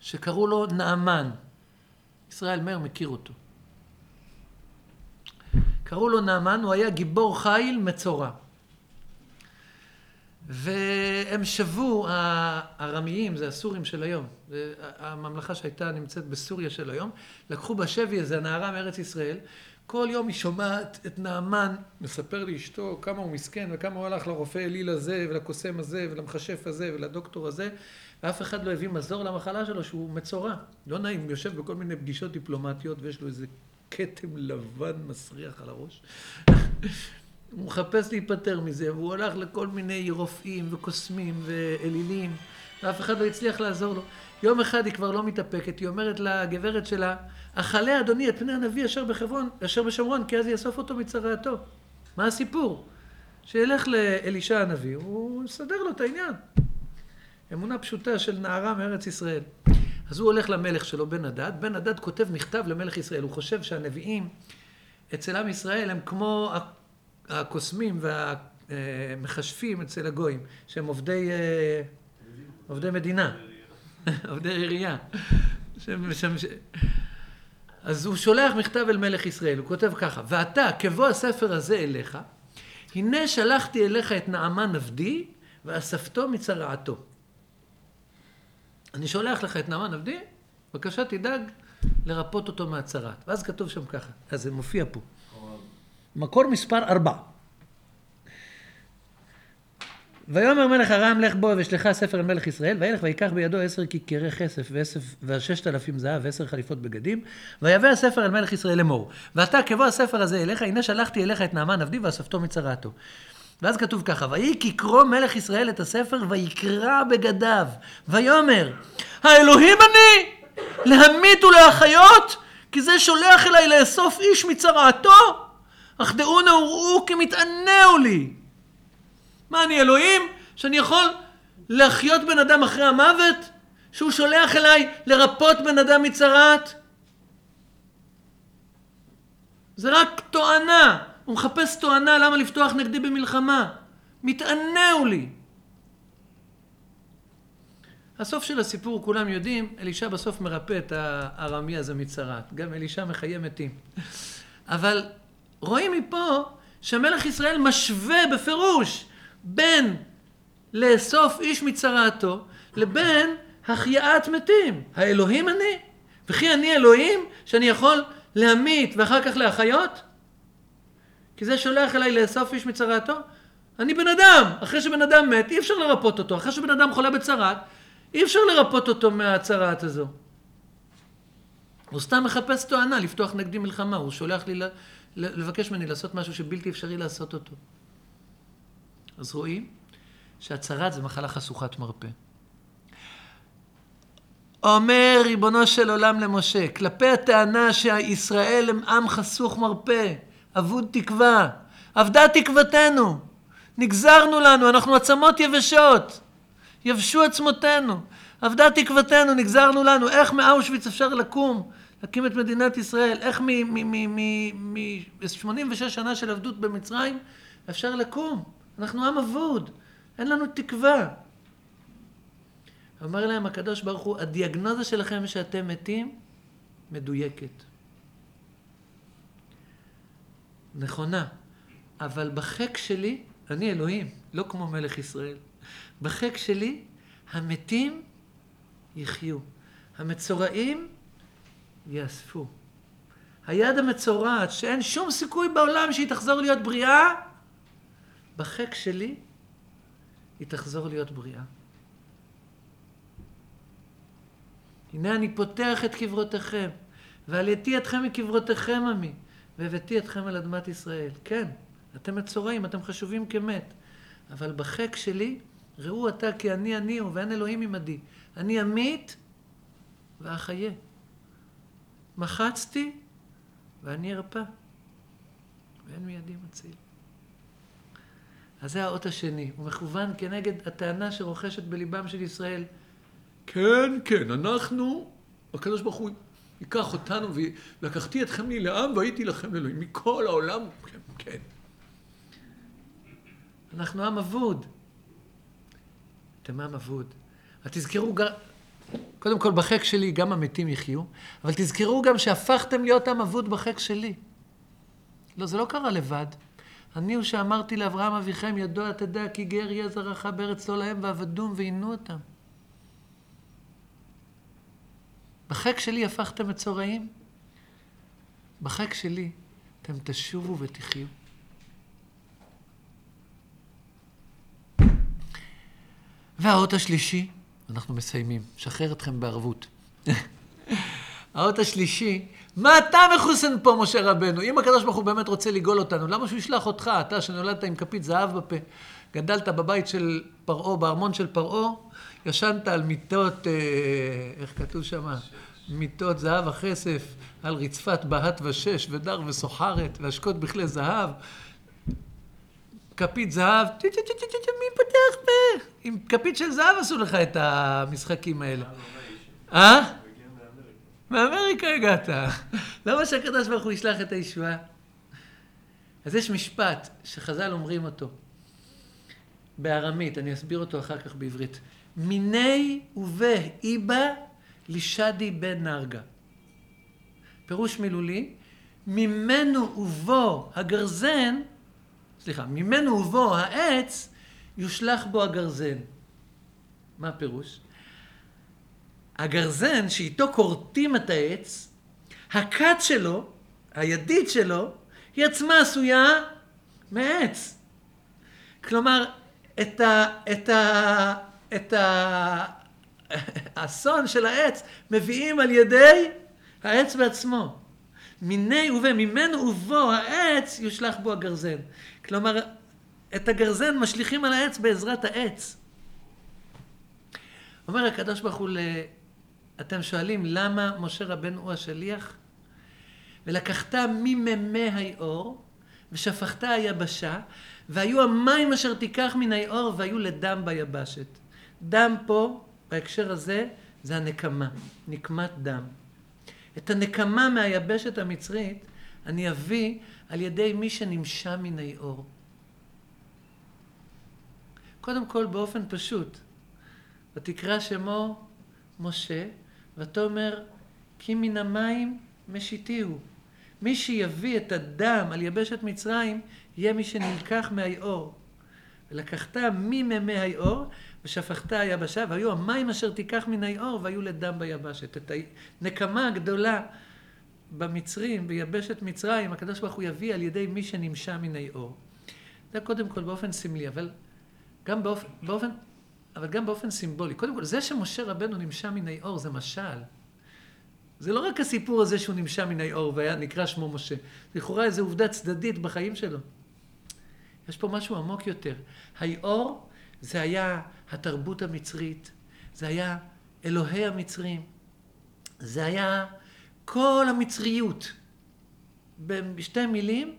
שקראו לו נעמן. ישראל מאיר מכיר אותו. קראו לו נעמן, הוא היה גיבור חיל מצורע. והם שבו, הארמיים, זה הסורים של היום, זה הממלכה שהייתה נמצאת בסוריה של היום, לקחו בשבי איזה נערה מארץ ישראל, כל יום היא שומעת את נעמן, מספר לאשתו כמה הוא מסכן וכמה הוא הלך לרופא אליל הזה ולקוסם הזה ולמחשף הזה ולדוקטור הזה, ואף אחד לא הביא מזור למחלה שלו שהוא מצורע. לא נעים, יושב בכל מיני פגישות דיפלומטיות ויש לו איזה כתם לבן מסריח על הראש. הוא מחפש להיפטר מזה והוא הלך לכל מיני רופאים וקוסמים ואלילים ואף אחד לא הצליח לעזור לו. יום אחד היא כבר לא מתאפקת, היא אומרת לגברת שלה, אכלה אדוני את פני הנביא אשר בשומרון, כי אז יאסוף אותו מצרעתו. מה הסיפור? שילך לאלישע הנביא, הוא מסדר לו את העניין. אמונה פשוטה של נערה מארץ ישראל. אז הוא הולך למלך שלו, בן הדד. בן הדד כותב מכתב למלך ישראל. הוא חושב שהנביאים אצל עם ישראל הם כמו הקוסמים והמחשפים אצל הגויים, שהם עובדי מדינה. עובדי עירייה. אז הוא שולח מכתב אל מלך ישראל, הוא כותב ככה, ואתה, כבוא הספר הזה אליך, הנה שלחתי אליך את נעמן עבדי, ואספתו מצרעתו. אני שולח לך את נעמן עבדי, בבקשה תדאג לרפות אותו מהצרעת. ואז כתוב שם ככה, אז זה מופיע פה. מקור מספר 4. ויאמר מלך ארם לך בו ושלחה ספר אל מלך ישראל, וילך ויקח בידו 10 כיכרי כסף ו6,000 זהב ו10 חליפות בגדים, ויבא הספר אל מלך ישראל לאמור. ואתה כבוא הספר הזה אליך, הנה שלחתי אליך את נעמן עבדי ואספתו מצרעתו. ואז כתוב ככה, ויהי כי קרא מלך ישראל את הספר ויקרא בגדיו, ויאמר, האלוהים אני, להמית ולהחיות, כי זה שולח אליי לאסוף איש מצרעתו, אך דעונו וראו כי מתענהו לי. מה, אני אלוהים? שאני יכול להחיות בן אדם אחרי המוות? שהוא שולח אליי לרפות בן אדם מצרעת? זה רק תואנה. הוא מחפש תואנה למה לפתוח נגדי במלחמה. מתענהו לי. הסוף של הסיפור כולם יודעים, אלישע בסוף מרפא את הארמי הזה מצרעת. גם אלישע מחיה מתים. אבל רואים מפה שמלך ישראל משווה בפירוש בין לאסוף איש מצרעתו לבין החייאת מתים. האלוהים אני? וכי אני אלוהים שאני יכול להמית ואחר כך להחיות? כי זה שולח אליי לאסוף איש מצרעתו? אני בן אדם. אחרי שבן אדם מת אי אפשר לרפות אותו. אחרי שבן אדם חולה בצרעת אי אפשר לרפות אותו מהצרעת הזו. הוא סתם מחפש תואנה לפתוח נגדי מלחמה. הוא שולח לי לבקש ממני לעשות משהו שבלתי אפשרי לעשות אותו. אז רואים שהצרת זה מחלה חשוכת מרפא. אומר ריבונו של עולם למשה, כלפי הטענה שישראל הם עם חשוך מרפא, אבוד תקווה, אבדה תקוותנו, נגזרנו לנו, אנחנו עצמות יבשות, יבשו עצמותינו, אבדה תקוותנו, נגזרנו לנו, איך מאושוויץ אפשר לקום? הקים את מדינת ישראל, איך מ-86 שנה של עבדות במצרים אפשר לקום? אנחנו עם עבוד, אין לנו תקווה. אמר להם הקדוש ברוך הוא, הדיאגנוזה שלכם שאתם מתים מדויקת. נכונה, אבל בחק שלי, אני אלוהים, לא כמו מלך ישראל. בחק שלי, המתים יחיו, המצורעים יאספו. היד המצורעת, שאין שום סיכוי בעולם שהיא תחזור להיות בריאה, בחק שלי היא תחזור להיות בריאה. הנה אני פותח את קברותיכם, ועליתי אתכם מקברותיכם עמי, והבאתי אתכם אל אדמת ישראל. כן, אתם מצורעים, אתם חשובים כמת, אבל בחק שלי, ראו אתה כי אני הוא, ואין אלוהים עמדי. אני אמית ואחיה. מחצתי ואני ארפא, ואין מידי מציל. אז זה האות השני, הוא מכוון כנגד הטענה שרוכשת בליבם של ישראל, כן, כן, אנחנו, הקדוש ברוך הוא ייקח אותנו, ולקחתי אתכם לי לעם והייתי לכם אלוהים, מכל העולם, כן, כן. אנחנו עם עבוד. אתם עם עבוד. תזכרו גם, קודם כל בחק שלי גם המתים יחיו, אבל תזכרו גם שהפכתם להיות עם עבוד בחק שלי. לא, זה לא קרה לבד. אני הוא שאמרתי לאברהם אביכם, ידוע תדע כי גר יהיה זרעך בארץ לא להם ועבדום ועינו אותם. בחק שלי הפכתם מצורעים, בחק שלי אתם תשובו ותחיו. והאות השלישי, אנחנו מסיימים, שחרר אתכם בערבות. האות השלישי, מה אתה מחוסן פה משה רבנו? אם הקדוש ברוך הוא באמת רוצה לגאול אותנו, למה שהוא ישלח אותך, אתה שנולדת עם כפית זהב בפה, גדלת בבית של פרעה, בארמון של פרעה, ישנת על מיטות, איך כתוב שם? מיטות זהב החסף, על רצפת בהת ושש ודר וסוחרת, והשקות בכלי זהב, כפית זהב, מי פתח פה? עם כפית של זהב עשו לך את המשחקים האלה. אה? מאמריקה הגעת. למה שהקדוש ברוך הוא ישלח את הישועה? אז יש משפט שחז"ל אומרים אותו בארמית, אני אסביר אותו אחר כך בעברית. מיני ובה איבה לשדי בן נרגה. פירוש מילולי, ממנו ובו הגרזן, סליחה, ממנו ובו העץ, יושלח בו הגרזן. מה הפירוש? הגרזן שאיתו קורטים את העץ, הכת שלו, הידית שלו, היא עצמה עשויה מעץ. כלומר, את האסון של העץ מביאים על ידי העץ בעצמו. מיני ובה, ממנו ובו העץ יושלח בו הגרזן. כלומר, את הגרזן משליכים על העץ בעזרת העץ. אומר הקדוש ברוך הוא, אתם שואלים למה משה רבנו הוא השליח? ולקחת מממי היאור ושפכת היבשה, והיו המים אשר תיקח מן היאור והיו לדם ביבשת. דם פה, בהקשר הזה, זה הנקמה, נקמת דם. את הנקמה מהיבשת המצרית אני אביא על ידי מי שנמשא מן היאור. קודם כל באופן פשוט, ותקרא שמו משה, ותאמר, כי מן המים משיתיהו. מי שיביא את הדם על יבשת מצרים, יהיה מי שנלקח מהיאור. ולקחת מממי היאור, ושפכת היבשה, והיו המים אשר תיקח מן היאור, והיו לדם ביבשת. את הנקמה הגדולה במצרים, ביבשת מצרים, הקדוש ברוך הוא יביא על ידי מי שנמשא מן היאור. זה קודם כל באופן סמלי, אבל גם באופן סימבולי. קודם כל, זה שמשה רבנו נמשא מן היאור, זה משל. זה לא רק הסיפור הזה שהוא נמשא מן היאור והיה נקרא שמו משה. לכאורה איזו עובדה צדדית בחיים שלו. יש פה משהו עמוק יותר. היאור זה היה התרבות המצרית, זה היה אלוהי המצרים, זה היה כל המצריות. בשתי מילים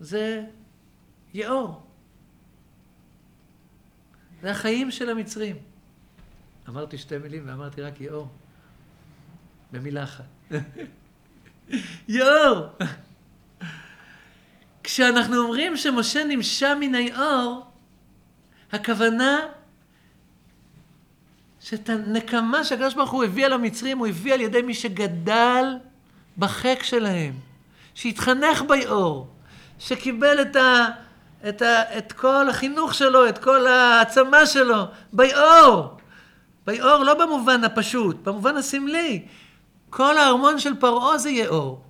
זה יאור. זה החיים של המצרים. אמרתי שתי מילים ואמרתי רק יאור. במילה אחת. יאור. כשאנחנו אומרים שמשה נמשא מן היאור, הכוונה שאת הנקמה שהקדוש ברוך הוא הביא על המצרים, הוא הביא על ידי מי שגדל בחק שלהם, שהתחנך ביאור, שקיבל את כל החינוך שלו, את כל העצמה שלו, ביאור. ביאור לא במובן הפשוט, במובן הסמלי. כל ההרמון של פרעה זה יאור.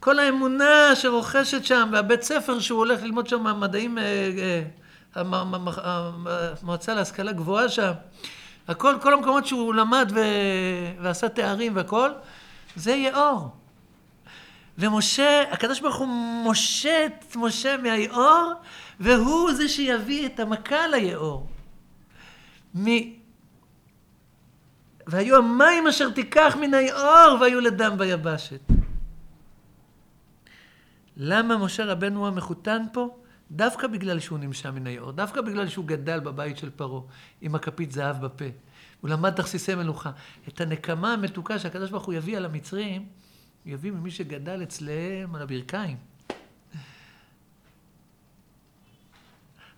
כל האמונה שרוכשת שם, והבית ספר שהוא הולך ללמוד שם המדעים, המועצה להשכלה גבוהה שם, הכל, כל המקומות שהוא למד ועשה תארים והכל, זה יאור. ומשה, הקדוש ברוך הוא משה את משה מהיאור, והוא זה שיביא את המכה ליאור. והיו המים אשר תיקח מן היאור, והיו לדם ביבשת. למה משה רבנו הוא המחותן פה? דווקא בגלל שהוא נמשא מן היאור, דווקא בגלל שהוא גדל בבית של פרעה, עם הכפית זהב בפה. הוא למד תכסיסי מלוכה. את הנקמה המתוקה שהקדוש ברוך הוא יביא על המצרים, הוא יביא ממי שגדל אצלם על הברכיים.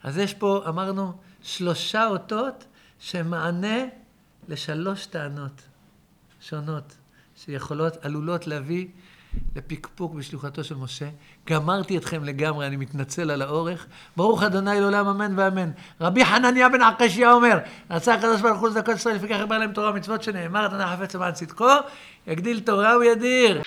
אז יש פה, אמרנו, 3 אותות שמענה ל3 טענות שונות, שיכולות, עלולות להביא לפקפוק בשלוחתו של משה. גמרתי אתכם לגמרי, אני מתנצל על האורך. ברוך אדוני לעולם אמן ואמן. רבי חנניה בן עקשיה אומר, רצה הקדוש ברוך הוא לזכות ישראל לפיכך יאמר להם תורה ומצוות שנאמר, אתה חפץ למען צדקו, יגדיל תורה וידיר.